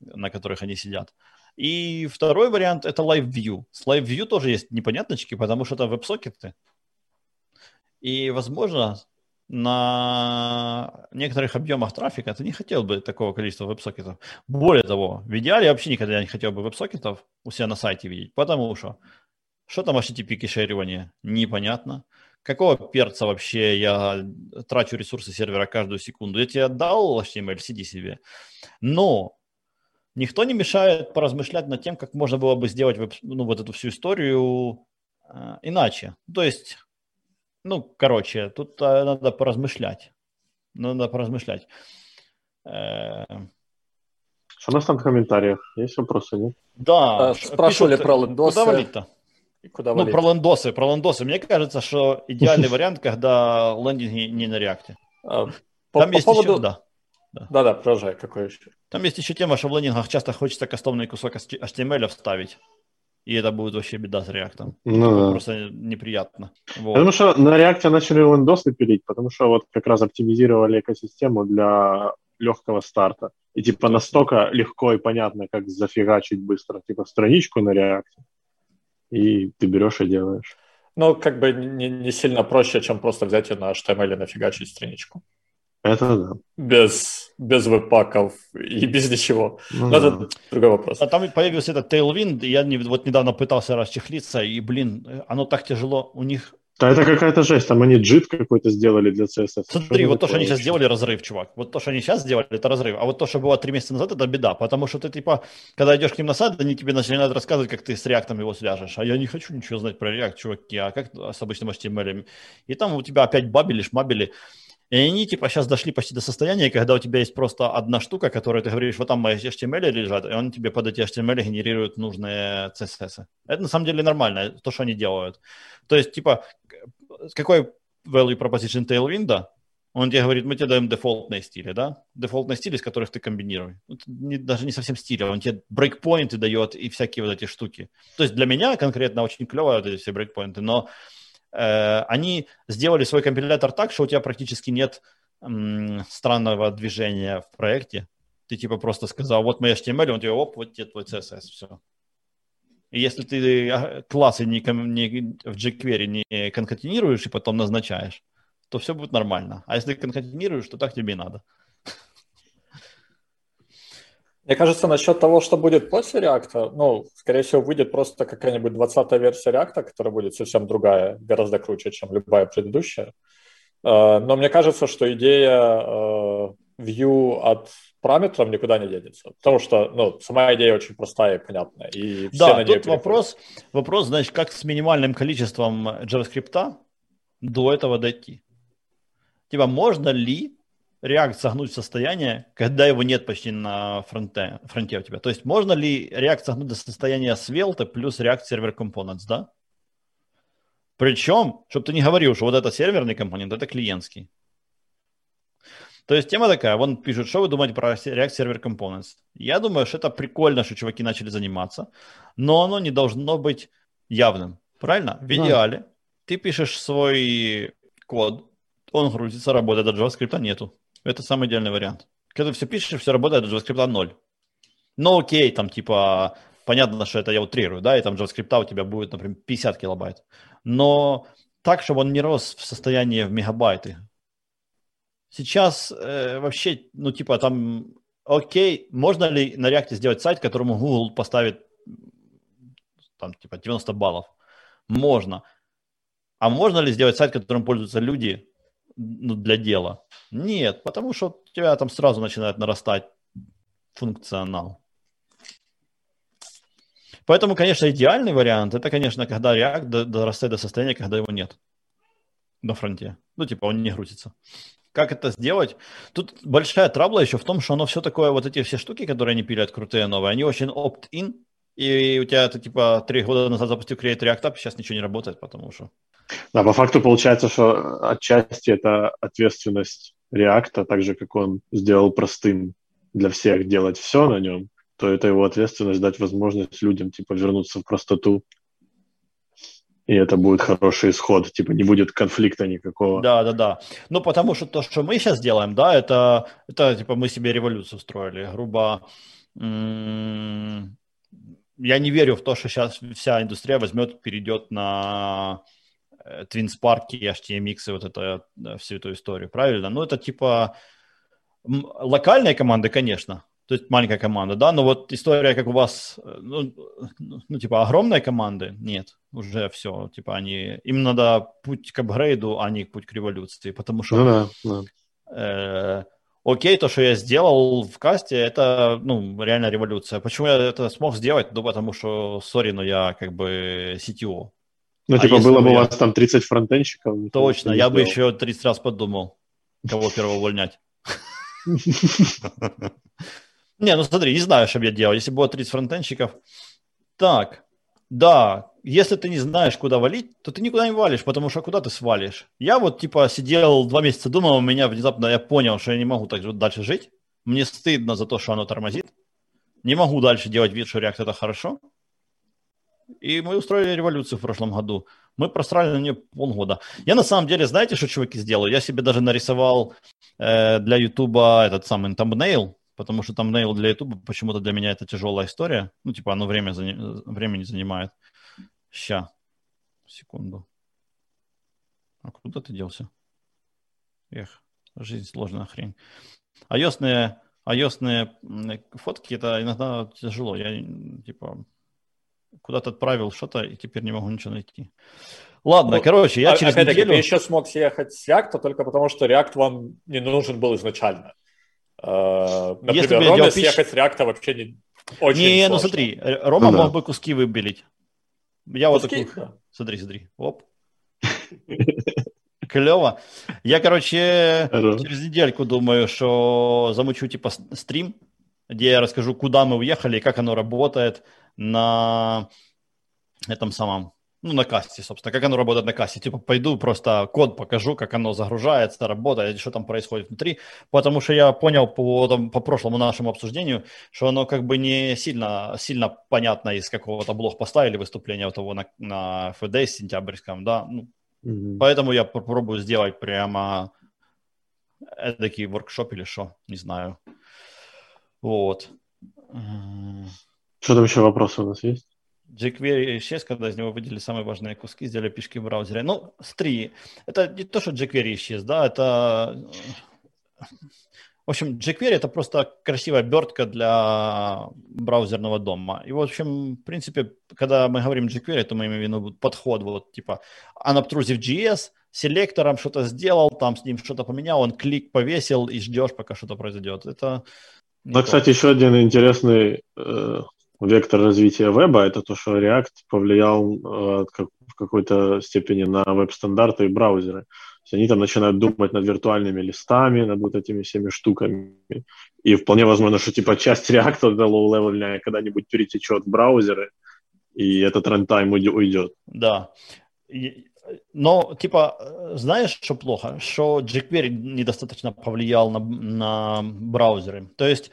на которых они сидят. И второй вариант – это LiveView. С LiveView тоже есть непонятночки, потому что это веб-сокеты. И, возможно, на некоторых объемах трафика ты не хотел бы такого количества веб-сокетов. Более того, в идеале я вообще никогда не хотел бы веб-сокетов у себя на сайте видеть, потому что что там эйч ти ти пи кеширование? Непонятно. Какого перца вообще я трачу ресурсы сервера каждую секунду? Я тебе отдал эйч ти эм эль, сиди себе. Но никто не мешает поразмышлять над тем, как можно было бы сделать веб- ну, вот эту всю историю э, иначе. То есть... Ну, короче, тут надо поразмышлять. Надо поразмышлять. Что у нас там в комментариях? Есть вопросы, нет? Да. Спрашивали пишут, про лендосы. Куда валить-то? Куда валить? Ну, про лендосы, про лендосы. Мне кажется, что идеальный вариант, когда лендинги не на реакте. Там есть еще... Да-да, продолжай. Какой еще? Там есть еще тема, что в лендингах часто хочется кастомный кусок эйч ти эм эль вставить. И это будет вообще беда с React. Ну, да. Просто неприятно. Вот. Потому что на React начали лендосы пилить, потому что вот как раз оптимизировали экосистему для легкого старта. И типа настолько легко и понятно, как зафигачить быстро. Типа страничку на React, и ты берешь и делаешь. Ну, как бы не, не сильно проще, чем просто взять ее на эйч ти эм эль и нафигачить страничку. Это да. Без, без веб-паков и без ничего. Ну, да. Это другой вопрос. А там появился этот Tailwind, я не, вот недавно пытался расчехлиться, и, блин, оно так тяжело у них. Да это какая-то жесть, там они джит какой-то сделали для си эс эс. Смотри, что вот то, что они сейчас сделали, разрыв, чувак. Вот то, что они сейчас сделали, это разрыв. А вот то, что было три месяца назад, это беда. Потому что ты, типа, когда идешь к ним на сайт, они тебе начинают рассказывать, как ты с React его свяжешь. А я не хочу ничего знать про React, чуваки, а как с обычным эйч ти эм эль. И там у тебя опять бабили, шмабили. И они, типа, сейчас дошли почти до состояния, когда у тебя есть просто одна штука, которую ты говоришь, вот там мои эйч ти эм эль лежат, и он тебе под эти эйч ти эм эль генерирует нужные си эс эс. Это на самом деле нормально, то, что они делают. То есть, типа, какой value proposition Tailwind? Он тебе говорит, мы тебе даем дефолтные стили, да? Дефолтные стили, из которых ты комбинируешь. Не, даже не совсем стили, он тебе брейкпоинты дает и всякие вот эти штуки. То есть для меня конкретно очень клево вот эти все брейкпоинты, но... они сделали свой компилятор так, что у тебя практически нет м, странного движения в проекте. Ты типа просто сказал, вот мой эйч ти эм эль, он тебе, оп, вот тебе твой си эс эс, все. И если ты классы не, не, в jQuery не конкатинируешь и потом назначаешь, то все будет нормально. А если ты конкатинируешь, то так тебе и надо. Мне кажется, насчет того, что будет после React, ну, скорее всего, выйдет просто какая-нибудь двадцатая версия React, которая будет совсем другая, гораздо круче, чем любая предыдущая. Но мне кажется, что идея Vue от параметров никуда не денется, потому что, ну, сама идея очень простая и понятная. И все да, на нее тут вопрос, вопрос, значит, как с минимальным количеством JavaScript до этого дойти? Типа, можно ли React согнуть в состояние, когда его нет почти на фронте, фронте у тебя? То есть можно ли React согнуть до состояния Svelte плюс React Server Components, да? Причем, чтобы ты не говорил, что вот это серверный компонент, это клиентский. То есть тема такая, вон пишут, что вы думаете про React Server Components? Я думаю, что это прикольно, что чуваки начали заниматься, но оно не должно быть явным, правильно? В идеале ты пишешь свой... код, он грузится, работает, а JavaScript нету. Это самый идеальный вариант. Когда ты все пишешь, все работает, а JavaScript ноль. Ну окей, там типа, понятно, что это я утрирую, да, и там JavaScript у тебя будет, например, пятьдесят килобайт. Но так, чтобы он не рос в состоянии в мегабайты. Сейчас э, вообще, ну типа там, окей, можно ли на React сделать сайт, которому Google поставит там типа девяносто баллов? Можно. А можно ли сделать сайт, которым пользуются люди, ну, для дела? Нет, потому что у тебя там сразу начинает нарастать функционал. Поэтому, конечно, идеальный вариант – это, конечно, когда React дорастает до состояния, когда его нет на фронте. Ну, типа он не грузится. Как это сделать? Тут большая трабла еще в том, что оно все такое, вот эти все штуки, которые они пилят, крутые новые, они очень opt-in, и у тебя, ты, типа, три года назад запустил Create React App, сейчас ничего не работает, потому что… Да, по факту получается, что отчасти это ответственность React, так же, как он сделал простым для всех делать все на нем, то это его ответственность дать возможность людям, типа, вернуться в простоту, и это будет хороший исход, типа, не будет конфликта никакого. Да-да-да, ну, потому что то, что мы сейчас делаем, да, это, это типа, мы себе революцию устроили, грубо… М- Я не верю в то, что сейчас вся индустрия возьмет, перейдет на Twinspar, эйч ти эм икс и вот это, всю эту историю, правильно? Ну, это типа локальные команды, конечно, то есть маленькая команда, да, но вот история, как у вас, ну, ну типа огромные команды, нет, уже все, типа они, им надо путь к апгрейду, а не путь к революции, потому что… Ну, да, да. Окей, то, что я сделал в касте, это, ну, реально революция. Почему я это смог сделать? Ну, потому что, сори, но я как бы си ти о. Ну, а типа, было бы у вас там тридцать фронтенщиков. Точно, я бы еще тридцать раз подумал, кого первого увольнять. Не, ну смотри, не знаю, что бы я делал. Если было тридцать фронтенщиков. Так, да, если ты не знаешь, куда валить, то ты никуда не валишь, потому что куда ты свалишь? Я вот, типа, сидел два месяца, думал, у меня внезапно, я понял, что я не могу так дальше жить. Мне стыдно за то, что оно тормозит. Не могу дальше делать вид, что React – это хорошо. И мы устроили революцию в прошлом году. Мы просрали на нее полгода. Я на самом деле, знаете, что, чуваки, сделал? Я себе даже нарисовал э, для YouTube этот самый thumbnail, потому что thumbnail для YouTube почему-то для меня это тяжелая история. Ну, типа, оно время, времени занимает. Ща, секунду. А куда ты делся? Эх, жизнь сложная хрень. iOS-ные, iOS-ные фотки, это иногда тяжело. Я, типа, куда-то отправил что-то, и теперь не могу ничего найти. Ладно, ну, короче, я а, через неделю... Я еще смог съехать с React, только потому что React вам не нужен был изначально. Например, Если бы Роме съехать pitch... с React вообще не очень не, сложно. Не, ну смотри, Рома ну, да. мог бы куски выбелить. Я вот такой, смотри, смотри, оп, клево. Я, короче, через недельку думаю, что замучу типа стрим, где я расскажу, куда мы уехали и как оно работает на этом самом, ну, на касте, собственно, как оно работает на касте. Типа пойду просто код покажу, как оно загружается, работает, что там происходит внутри, потому что я понял по, там, по прошлому нашему обсуждению, что оно как бы не сильно, сильно понятно из какого-то блог-поста или выступления вот того на, на эф дабл ю дейс сентябрьском, да. Ну, mm-hmm. Поэтому я попробую сделать прямо эдакий воркшоп или что, не знаю. Вот. Что там еще вопросы у нас есть? jQuery исчез, когда из него выделили самые важные куски, сделали пешки в браузере. Ну, смотри, это не то, что jQuery исчез, да, это... В общем, jQuery – это просто красивая обертка для браузерного дома. И, в общем, в принципе, когда мы говорим jQuery, то мы имеем в виду подход, вот, типа, unobtrusive.js, селектором что-то сделал, там с ним что-то поменял, он клик повесил и ждешь, пока что-то произойдет. Это... Да, кстати, еще один интересный... Э... Вектор развития веба – это то, что React повлиял э, как, в какой-то степени на веб-стандарты и браузеры. То есть они там начинают думать над виртуальными листами, над вот этими всеми штуками. И вполне возможно, что типа часть React, low-level, когда-нибудь перетечет в браузеры, и этот рантайм уйдет. Да. Но, типа, знаешь, что плохо? Что jQuery недостаточно повлиял на, на браузеры. То есть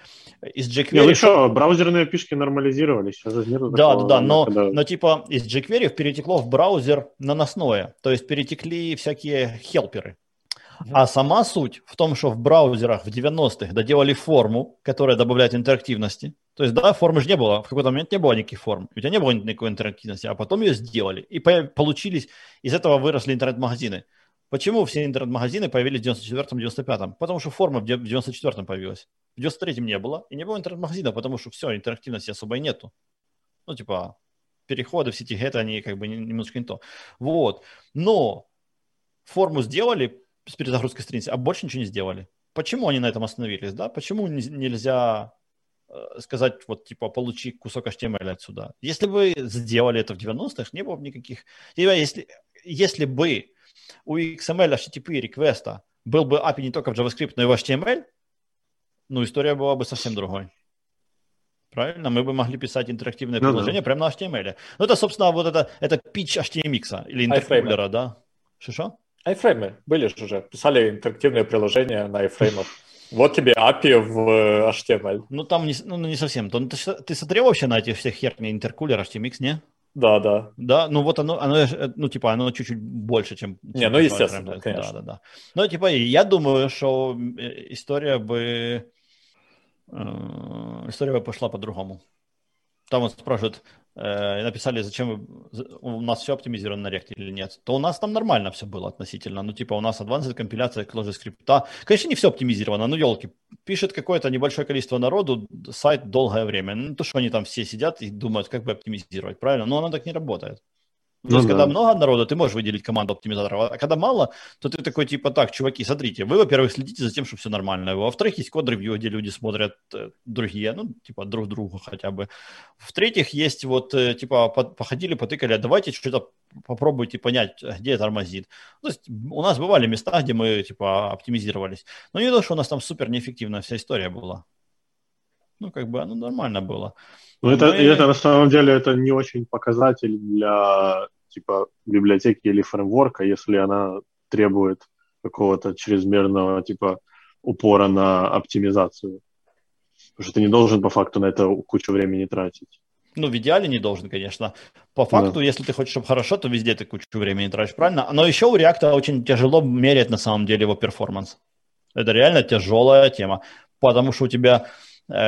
из jQuery... Не, ну еще браузерные пишки нормализировались. Да, да, да, но, когда... но типа из jQuery перетекло в браузер наносное. То есть перетекли всякие хелперы. Mm-hmm. А сама суть в том, что в браузерах в девяностых доделали форму, которая добавляет интерактивности. То есть, да, формы же не было, в какой-то момент не было никаких форм, у тебя не было никакой интерактивности, а потом ее сделали, и получились, из этого выросли интернет-магазины. Почему все интернет-магазины появились в девяносто четвёртом - девяносто пятом? Потому что форма в девяносто четвёртом появилась, в девяносто третьем не было, и не было интернет-магазина, потому что все, интерактивности особо и нету. Ну, типа, переходы в сети-геты, они как бы немножко не то. Вот, но форму сделали с перезагрузкой страницы, а больше ничего не сделали. Почему они на этом остановились, да? Почему нельзя... сказать, вот, типа, получи кусок эйч ти эм эль отсюда. Если бы сделали это в девяностых, не было бы никаких... Если, если бы у икс эм эль, эйч ти ти пи реквеста был бы эй пи ай не только в JavaScript, но и в эйч ти эм эль, ну, история была бы совсем другой. Правильно? Мы бы могли писать интерактивные ну, приложения да. прямо на эйч ти эм эль. Ну, это, собственно, вот это, это pitch эйч ти эм экс или интеркулера, да? Что-что? Айфреймы были же уже. Писали интерактивные приложения на айфреймах. Вот тебе эй пи ай в эйч ти эм эль. Ну, там не, ну, не совсем. Ты, ты смотрел вообще на эти все херни интеркулер, эйч ти эм экс, не? Да, да. Да, ну вот оно, оно, ну, типа, оно чуть-чуть больше, чем... Не, чем ну, естественно, да, конечно. Да, да, да. Ну, типа, я думаю, что история бы... Э, история бы пошла по-другому. Там он спрашивает, э, написали, зачем вы, у нас все оптимизировано на React или нет. То у нас там нормально все было относительно. Ну, типа, у нас advanced компиляция, ClojureScript. Конечно, не все оптимизировано, ну, елки. Пишет какое-то небольшое количество народу сайт долгое время. Ну, то, что они там все сидят и думают, как бы оптимизировать, правильно? Но оно так не работает. Ну, то есть, да. Когда много народу, ты можешь выделить команду оптимизаторов, а когда мало, то ты такой, типа, так, чуваки, смотрите, вы, во-первых, следите за тем, чтобы все нормально, во-вторых, есть код-ревью, где люди смотрят другие, ну, типа, друг другу хотя бы, в-третьих, есть вот, типа, походили, потыкали, а давайте что-то попробуйте понять, где тормозит. То есть, у нас бывали места, где мы, типа, оптимизировались, но не то, что у нас там супер неэффективная вся история была. Ну, как бы, ну, нормально было. Ну, это, мы... это, на самом деле, это не очень показатель для, типа, библиотеки или фреймворка, если она требует какого-то чрезмерного, типа, упора на оптимизацию. Потому что ты не должен, по факту, на это кучу времени тратить. Ну, в идеале не должен, конечно. По факту, да. Если ты хочешь, чтобы хорошо, то везде ты кучу времени тратишь, правильно? Но еще у React очень тяжело мерять, на самом деле, его перформанс. Это реально тяжелая тема, потому что у тебя...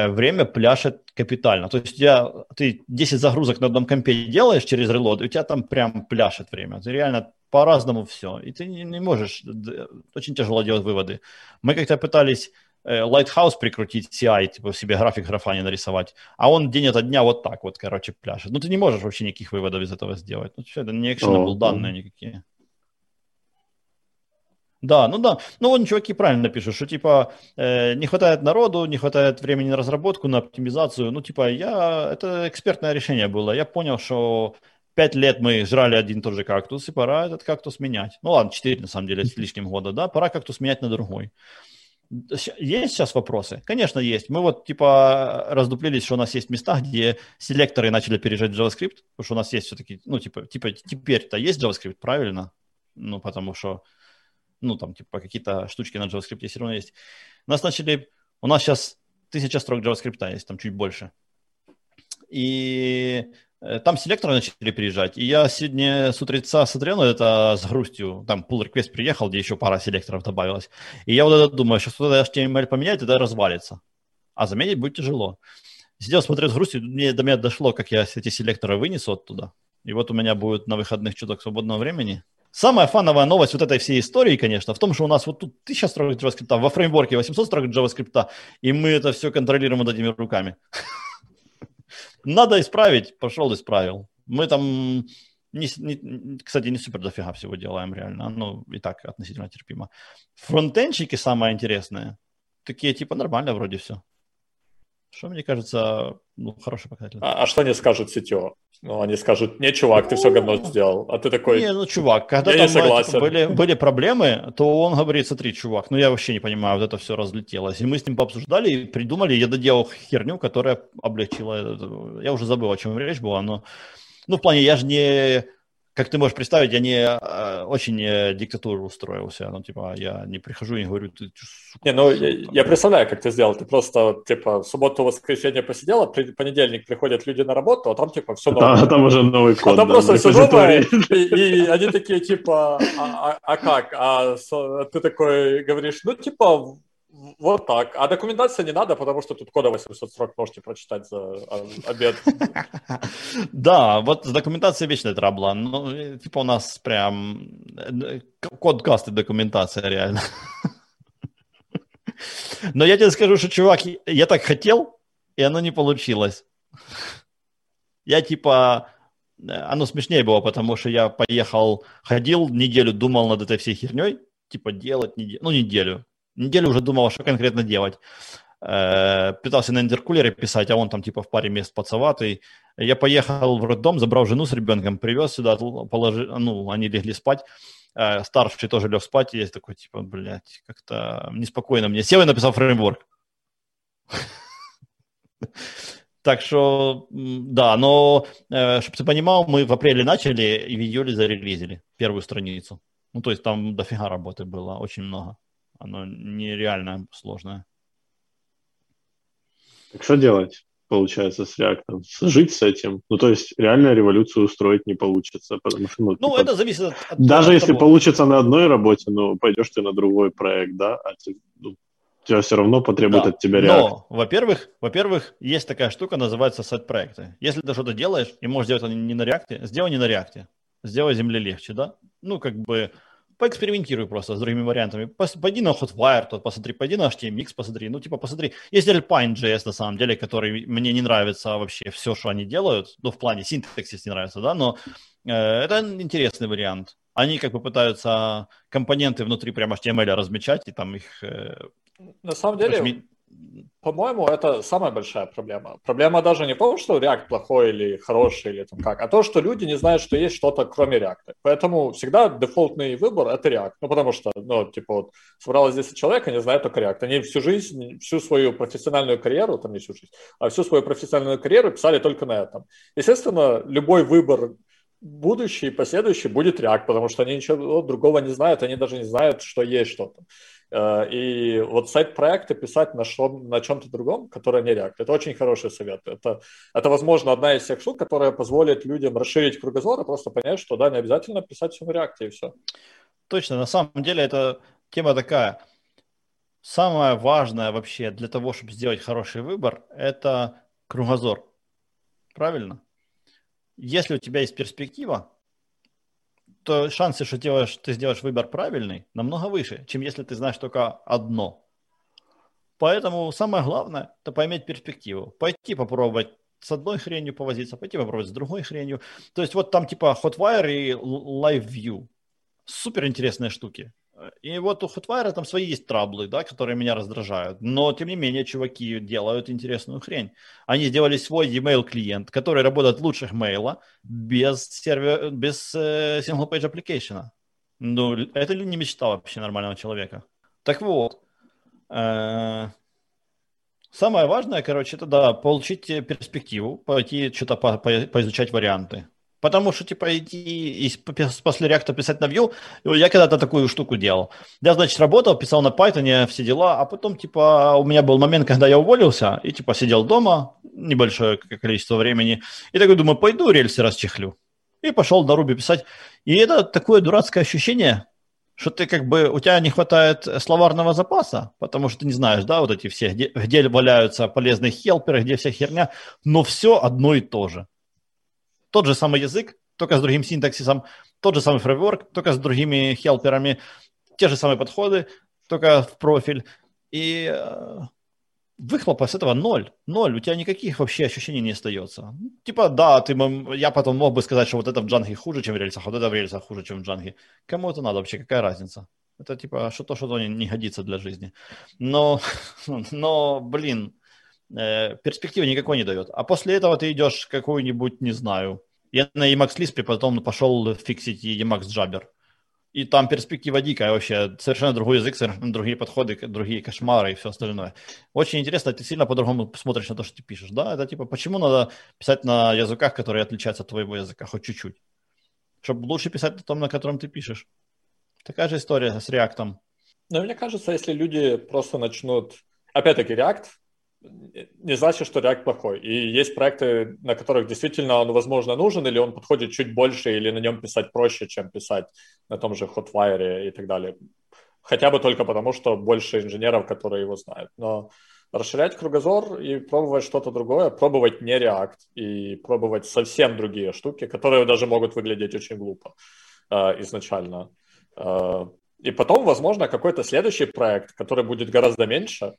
время пляшет капитально. То есть у тебя, ты десять загрузок на одном компе делаешь через релод, и у тебя там прям пляшет время. Ты реально по-разному все. И ты не, не можешь, очень тяжело делать выводы. Мы как-то пытались э, Lighthouse прикрутить си ай, типа себе график графани нарисовать, а он день ото дня вот так вот, короче, пляшет. Ну ты не можешь вообще никаких выводов из этого сделать. Ну что, это не actionable данные никакие. Да, ну да. Ну, вон чуваки правильно пишут, что, типа, э, не хватает народу, не хватает времени на разработку, на оптимизацию. Ну, типа, я... Это экспертное решение было. Я понял, что пять лет мы жрали один и тот же кактус, и пора этот кактус менять. Ну, ладно, четыре, на самом деле, с лишним года, да? Пора кактус менять на другой. Есть сейчас вопросы? Конечно, есть. Мы вот, типа, раздуплились, что у нас есть места, где селекторы начали переезжать в JavaScript, потому что у нас есть все-таки... Ну, типа, типа теперь-то есть JavaScript, правильно? Ну, потому что... Ну, там, типа, какие-то штучки на JavaScript все равно есть. У нас начали... У нас сейчас тысяча строк JavaScript есть, там чуть больше. И там селекторы начали приезжать. И я сегодня с утреца смотрел это с грустью. Там pull-request приехал, где еще пара селекторов добавилось. И я вот это думаю, сейчас кто-то эйч ти эм эль поменяет, и это развалится. А заменить будет тяжело. Сидел, смотрел с грустью, мне, до меня дошло, как я эти селекторы вынесу оттуда. И вот у меня будет на выходных чуток свободного времени. Самая фановая новость вот этой всей истории, конечно, в том, что у нас вот тут тысяча строк JavaScript, во фреймворке восемьсот строк JavaScript, и мы это все контролируем вот этими руками. Надо исправить, пошел исправил. Мы там, не, не, кстати, не супер дофига всего делаем реально, ну и так относительно терпимо. Фронтенчики самое интересное, такие типа нормально вроде все. Что, мне кажется, ну, хороший показатель. А, а что они скажут си ти о? Ну, они скажут, не, чувак, ты все говно сделал. А ты такой, не, ну, чувак, когда я там типа, были, были проблемы, то он говорит, смотри, чувак, ну, я вообще не понимаю, вот это все разлетелось. И мы с ним пообсуждали и придумали, я доделал херню, которая облегчила. Я уже забыл, о чем речь была, но... Ну, в плане, я же не Как ты можешь представить, я не а, очень диктатуру устроился. Ну, типа, я не прихожу и не говорю, ты... Сука, не, ну, я, я представляю, как ты сделал. Ты просто, типа, в субботу, воскресенье посидела, при, понедельник приходят люди на работу, а там, типа, все новое. А там уже новый код. А там да, просто все новое, и, и они такие, типа, а, а, а как? А ты такой говоришь, ну, типа... Вот так. А документация не надо, потому что тут кода восемьсот строк можете прочитать за обед. Да, вот с документацией вечная трабла. Ну, типа у нас прям код касты документация реально. Но я тебе скажу, что, чувак, я так хотел, и оно не получилось. Я типа... Оно смешнее было, потому что я поехал, ходил неделю, думал над этой всей херней. Типа делать неделю. Ну, неделю. Неделю уже думал, что конкретно делать. Э-э, пытался на интеркулере писать, а он там типа в паре мест пацаватый. Я поехал в роддом, забрал жену с ребенком, привез сюда, положил, ну, они легли спать. Э-э, старший тоже лег спать, и я такой, типа, блядь, как-то неспокойно мне. Сел и написал фреймворк. Так что, да, но, чтобы ты понимал, мы в апреле начали и в июле зарелизили первую страницу. Ну, то есть там дофига работы было, очень много. Оно нереально сложное. Так что делать, получается, с React? Жить с этим? Ну, то есть, реально революцию устроить не получится. Потому что, ну, ну типа, это зависит от... от даже от если того. Получится на одной работе, ну, пойдешь ты на другой проект, да? А ты, ну, тебя все равно потребует да. от тебя React. Но, во-первых, во-первых, есть такая штука, называется сайт-проекты. Если ты что-то делаешь, и можешь делать это не на React, сделай не на React. Сделай земле легче, да? Ну, как бы... Поэкспериментируй просто с другими вариантами. Пойди на Hotwire, тот посмотри, пойди на эйч ти эм икс, посмотри. Ну, типа, посмотри. Есть Alpine.js, на самом деле, который мне не нравится вообще все, что они делают. Ну, в плане синтаксис не нравится, да, но э, это интересный вариант. Они как бы пытаются компоненты внутри прямо эйч ти эм эль размечать и там их... Э, на самом деле... Разми... По-моему, это самая большая проблема. Проблема даже не в том, что React плохой или хороший, или там как, а то, что люди не знают, что есть что-то кроме React. Поэтому всегда дефолтный выбор – это React. Ну, потому что, ну, типа, вот, собралось десять человек, они знают только React. Они всю жизнь, всю свою профессиональную карьеру, там не всю жизнь, а всю свою профессиональную карьеру писали только на этом. Естественно, любой выбор будущий и последующий будет React, потому что они ничего другого не знают, они даже не знают, что есть что-то. И вот сайт-проекты писать на, шо, на чем-то другом, которое не React, это очень хороший совет. Это, это, возможно, одна из тех штук, которая позволит людям расширить кругозор и просто понять, что да, не обязательно писать все на React и все. Точно, на самом деле эта тема такая. Самое важное вообще для того, чтобы сделать хороший выбор, это кругозор. Правильно? Если у тебя есть перспектива, то шансы, что делаешь, ты сделаешь выбор правильный, намного выше, чем если ты знаешь только одно. Поэтому самое главное – это поиметь перспективу. Пойти попробовать с одной хренью повозиться, пойти попробовать с другой хренью. То есть вот там типа Hotwire и LiveView. Супер интересные штуки. И вот у Hotwire там свои есть траблы, да, которые меня раздражают. Но, тем не менее, чуваки делают интересную хрень. Они сделали свой e-mail клиент, который работает лучше Gmail без, сервер... без э, single-page application. Ну, это ли не мечта вообще нормального человека? Так вот, э, самое важное, короче, это, да, получить перспективу, пойти что-то по- по- поизучать варианты. Потому что, типа, идти и после React писать на Vue, я когда-то такую штуку делал. Я, значит, работал, писал на Python, все дела, а потом, типа, у меня был момент, когда я уволился, и, типа, сидел дома, небольшое количество времени, и такой думаю, пойду рельсы расчехлю. И пошел на Ruby писать. И это такое дурацкое ощущение, что ты, как бы, у тебя не хватает словарного запаса, потому что ты не знаешь, да, вот эти все, где, где валяются полезные хелперы, где вся херня, но все одно и то же. Тот же самый язык, только с другим синтаксисом, тот же самый фреймворк, только с другими хелперами, те же самые подходы, только в профиль. И э, выхлопа с этого ноль, ноль, у тебя никаких вообще ощущений не остается. Типа, да, ты, я потом мог бы сказать, что вот это в джанге хуже, чем в рельсах, вот это в рельсах хуже, чем в джанге. Кому это надо вообще, какая разница? Это типа что-то, что-то не, не годится для жизни. Но, но блин... перспективы никакой не дает. А после этого ты идешь какую-нибудь, не знаю, я на Emacs-лиспе потом пошел фиксить Emacs-джабер. И там перспектива дикая вообще. Совершенно другой язык, совершенно другие подходы, другие кошмары и все остальное. Очень интересно, ты сильно по-другому смотришь на то, что ты пишешь, да? Это типа, почему надо писать на языках, которые отличаются от твоего языка хоть чуть-чуть? чтобы лучше писать на том, на котором ты пишешь. Такая же история с React. Но мне кажется, если люди просто начнут... Опять-таки, React не значит, что React плохой. И есть проекты, на которых действительно он, возможно, нужен, или он подходит чуть больше, или на нем писать проще, чем писать на том же Hotwire и так далее. Хотя бы только потому, что больше инженеров, которые его знают. Но расширять кругозор и пробовать что-то другое, пробовать не React и пробовать совсем другие штуки, которые даже могут выглядеть очень глупо э, изначально. Э, и потом, возможно, какой-то следующий проект, который будет гораздо меньше,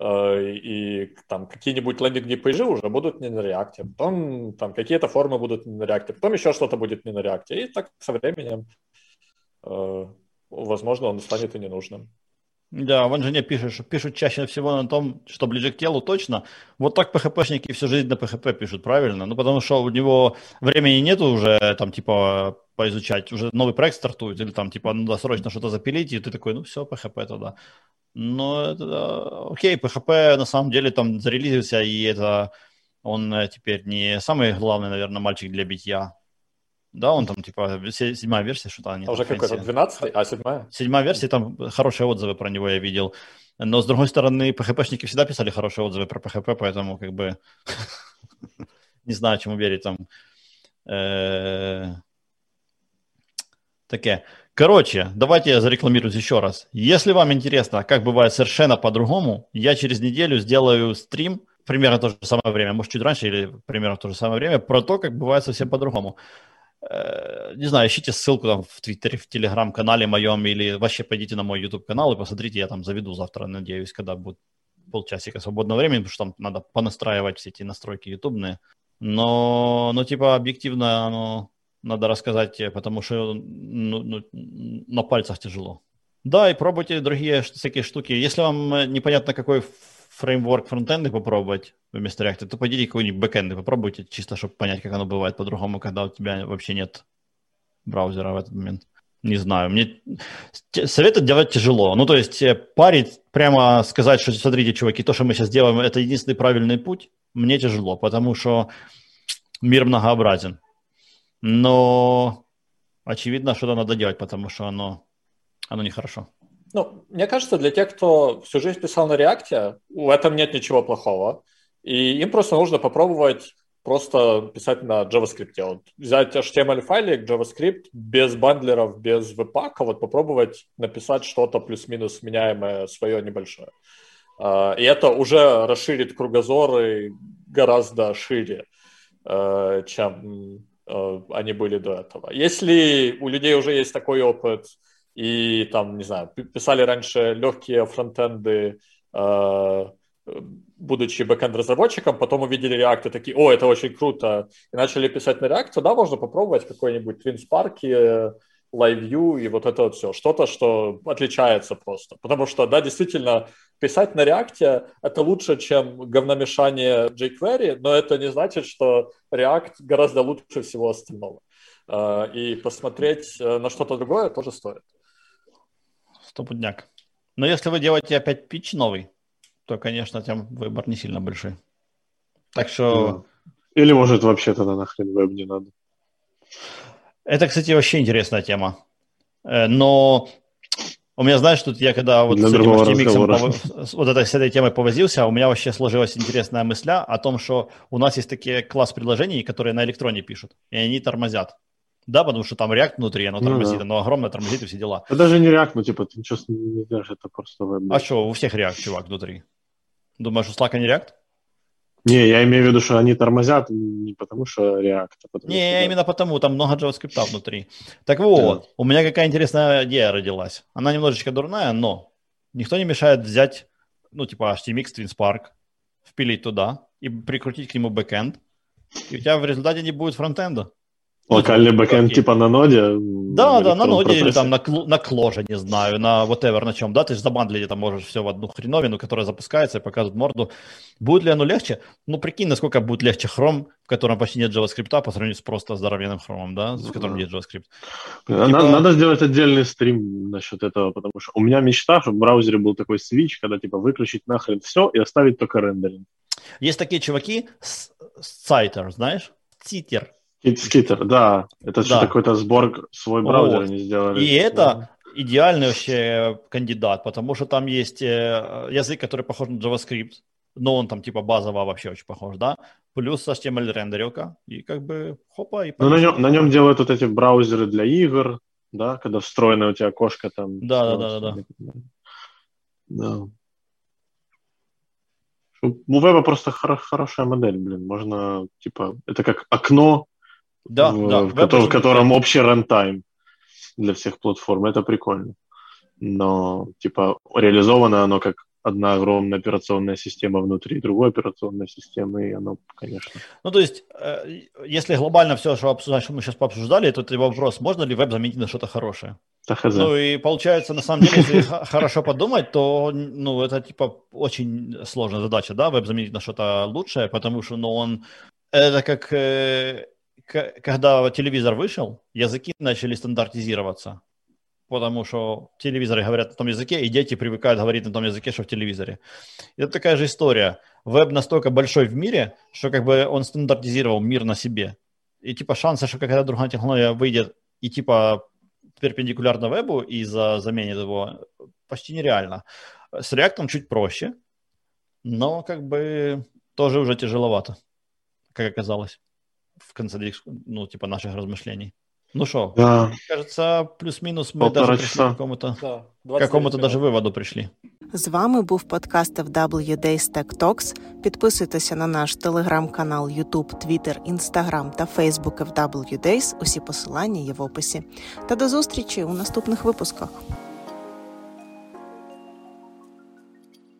и там какие-нибудь лендинги-пейджи уже будут не на React, потом там какие-то формы будут не на React, потом еще что-то будет не на React, и так со временем, э, возможно, он станет и ненужным. Да, в Engine пишут, пишут чаще всего на том, что ближе к телу, точно. Вот так пи эйч пи-шники всю жизнь на пи эйч пи пишут, правильно? Ну, потому что у него времени нет уже, там, типа, поизучать, уже новый проект стартует, или там, типа, надо срочно что-то запилить, и ты такой, ну, все, пи эйч пи тогда. Ну, это, окей, пи эйч пи на самом деле там зарелизился, и это он теперь не самый главный, наверное, мальчик для битья. Да, он там, типа, седьмая версия, что-то они... А уже какой-то, двенадцатый, а седьмая? Седьмая версия, там хорошие отзывы про него я видел. Но, с другой стороны, пи эйч пи-шники всегда писали хорошие отзывы про пи эйч пи, поэтому, как бы, не знаю, чему верить там. Такие. Короче, давайте я зарекламируюсь еще раз. Если вам интересно, как бывает совершенно по-другому, я через неделю сделаю стрим, примерно в то же самое время, может, чуть раньше или примерно в то же самое время, про то, как бывает совсем по-другому. Не знаю, ищите ссылку там в Твиттере, в Телеграм-канале моем, или вообще пойдите на мой YouTube-канал и посмотрите, я там заведу завтра, надеюсь, когда будет полчасика свободного времени, потому что там надо понастраивать все эти настройки ютубные. Но, ну, типа, объективно оно надо рассказать, потому что ну, ну, на пальцах тяжело. Да, и пробуйте другие всякие штуки. Если вам непонятно, какой фреймворк фронтенды попробовать вместо React, то пойдите какой-нибудь бэкенды попробуйте, чисто чтобы понять, как оно бывает по-другому, когда у тебя вообще нет браузера в этот момент. Не знаю, мне советы делать тяжело. Ну, то есть парить, прямо сказать, что смотрите, чуваки, то, что мы сейчас делаем, это единственный правильный путь, мне тяжело, потому что мир многообразен. Но очевидно, что-то надо делать, потому что оно, оно нехорошо. Ну, мне кажется, для тех, кто всю жизнь писал на React, в этом нет ничего плохого. И им просто нужно попробовать просто писать на JavaScript. Вот взять эйч ти эм эль-файлик, JavaScript, без бандлеров, без Webpack, вот попробовать написать что-то плюс-минус меняемое свое небольшое. И это уже расширит кругозоры гораздо шире, чем они были до этого. Если у людей уже есть такой опыт, и там, не знаю, писали раньше легкие фронтенды, э, будучи бэкэнд-разработчиком, потом увидели React и такие, о, это очень круто, и начали писать на React, тогда можно попробовать какой-нибудь TwinSpark, LiveView и вот это вот все, что-то, что отличается просто. Потому что, да, действительно, писать на React – это лучше, чем говномешание jQuery, но это не значит, что React гораздо лучше всего остального. Э, и посмотреть на что-то другое тоже стоит. Стопудняк. Но если вы делаете опять питч новый, то, конечно, там выбор не сильно большой. Так что... Да. Или, может, вообще тогда нахрен веб не надо. Это, кстати, вообще интересная тема. Но у меня, знаешь, тут я когда вот для с этим эйч ти эм икс, вот это, с этой темой повозился, у меня вообще сложилась интересная мысля о том, что у нас есть такие класс приложений, которые на электроне пишут, и они тормозят. Да, потому что там React внутри, оно тормозит, ну, да. Оно огромное тормозит и все дела. Это даже не React, ну типа ты ничего не знаешь, это просто веб. А что, у всех React, чувак, внутри? Думаешь, у Slack не React? Не, я имею в виду, что они тормозят не потому, что React. А потому, не, что... именно потому, там много JavaScript внутри. Так вот, да. У меня какая интересная идея родилась. Она немножечко дурная, но никто не мешает взять, ну типа эйч ти эм икс, TwinSpark, впилить туда и прикрутить к нему бэкэнд, и у тебя в результате не будет фронтенда. Локальный бэкэнд типа на ноде? Да, да, на ноде или там на, на Clojure, не знаю, на whatever, на чем, да, ты же забандлить там можешь все в одну хреновину, которая запускается и показывает морду. Будет ли оно легче? Ну, прикинь, насколько будет легче Chrome, в котором почти нет JavaScript, по сравнению с просто здоровенным Chrome, да, с которым нет JavaScript. Надо, типа... надо сделать отдельный стрим насчет этого, потому что у меня мечта, чтобы в браузере был такой свич, когда типа выключить нахрен все и оставить только рендеринг. Есть такие чуваки, с, с Citer, знаешь, Citer. Скитер, да. Это да. какой-то сбор свой браузер вот. Они сделали. И это идеальный вообще кандидат, потому что там есть язык, который похож на JavaScript, но он там типа базово вообще очень похож, да, плюс эйч ти эм эл рендерилка, и как бы хопа. И ну, на, нем, на нем делают вот эти браузеры для игр, да, когда встроенное у тебя окошко там. Да-да-да. Да. У веба просто хор- хорошая модель, блин, можно, типа, это как окно, да, в, да. в, котором, в котором общий рантайм для всех платформ, это прикольно, но, типа, реализовано оно как одна огромная операционная система внутри другой операционной системы, и оно, конечно... Ну, то есть, если глобально все, что, обсуждали, что мы сейчас пообсуждали, то это вопрос, можно ли веб заменить на что-то хорошее? Ну, и получается, на самом деле, если хорошо подумать, то, ну, это, типа, очень сложная задача, да, веб заменить на что-то лучшее, потому что, ну, он... Это как... Когда телевизор вышел, языки начали стандартизироваться. Потому что телевизоры говорят на том языке, и дети привыкают говорить на том языке, что в телевизоре. И это такая же история. Веб настолько большой в мире, что как бы он стандартизировал мир на себе. И типа шансы, что какая-то другая технология выйдет и типа перпендикулярно вебу и за, заменит его, почти нереально. С React чуть проще, но как бы тоже уже тяжеловато, как оказалось в конце, ну, типа наших размышлений. Ну что, да. мне кажется, плюс-мінус ми даже пришли к какому-то, да. какому-то даже виводу прийшли. З вами був подкаст FWdays Tech Talks. Підписуйтеся на наш телеграм-канал, YouTube, Twitter, Instagram та Facebook FWdays. Усі посилання є в описі. Та до зустрічі у наступних випусках.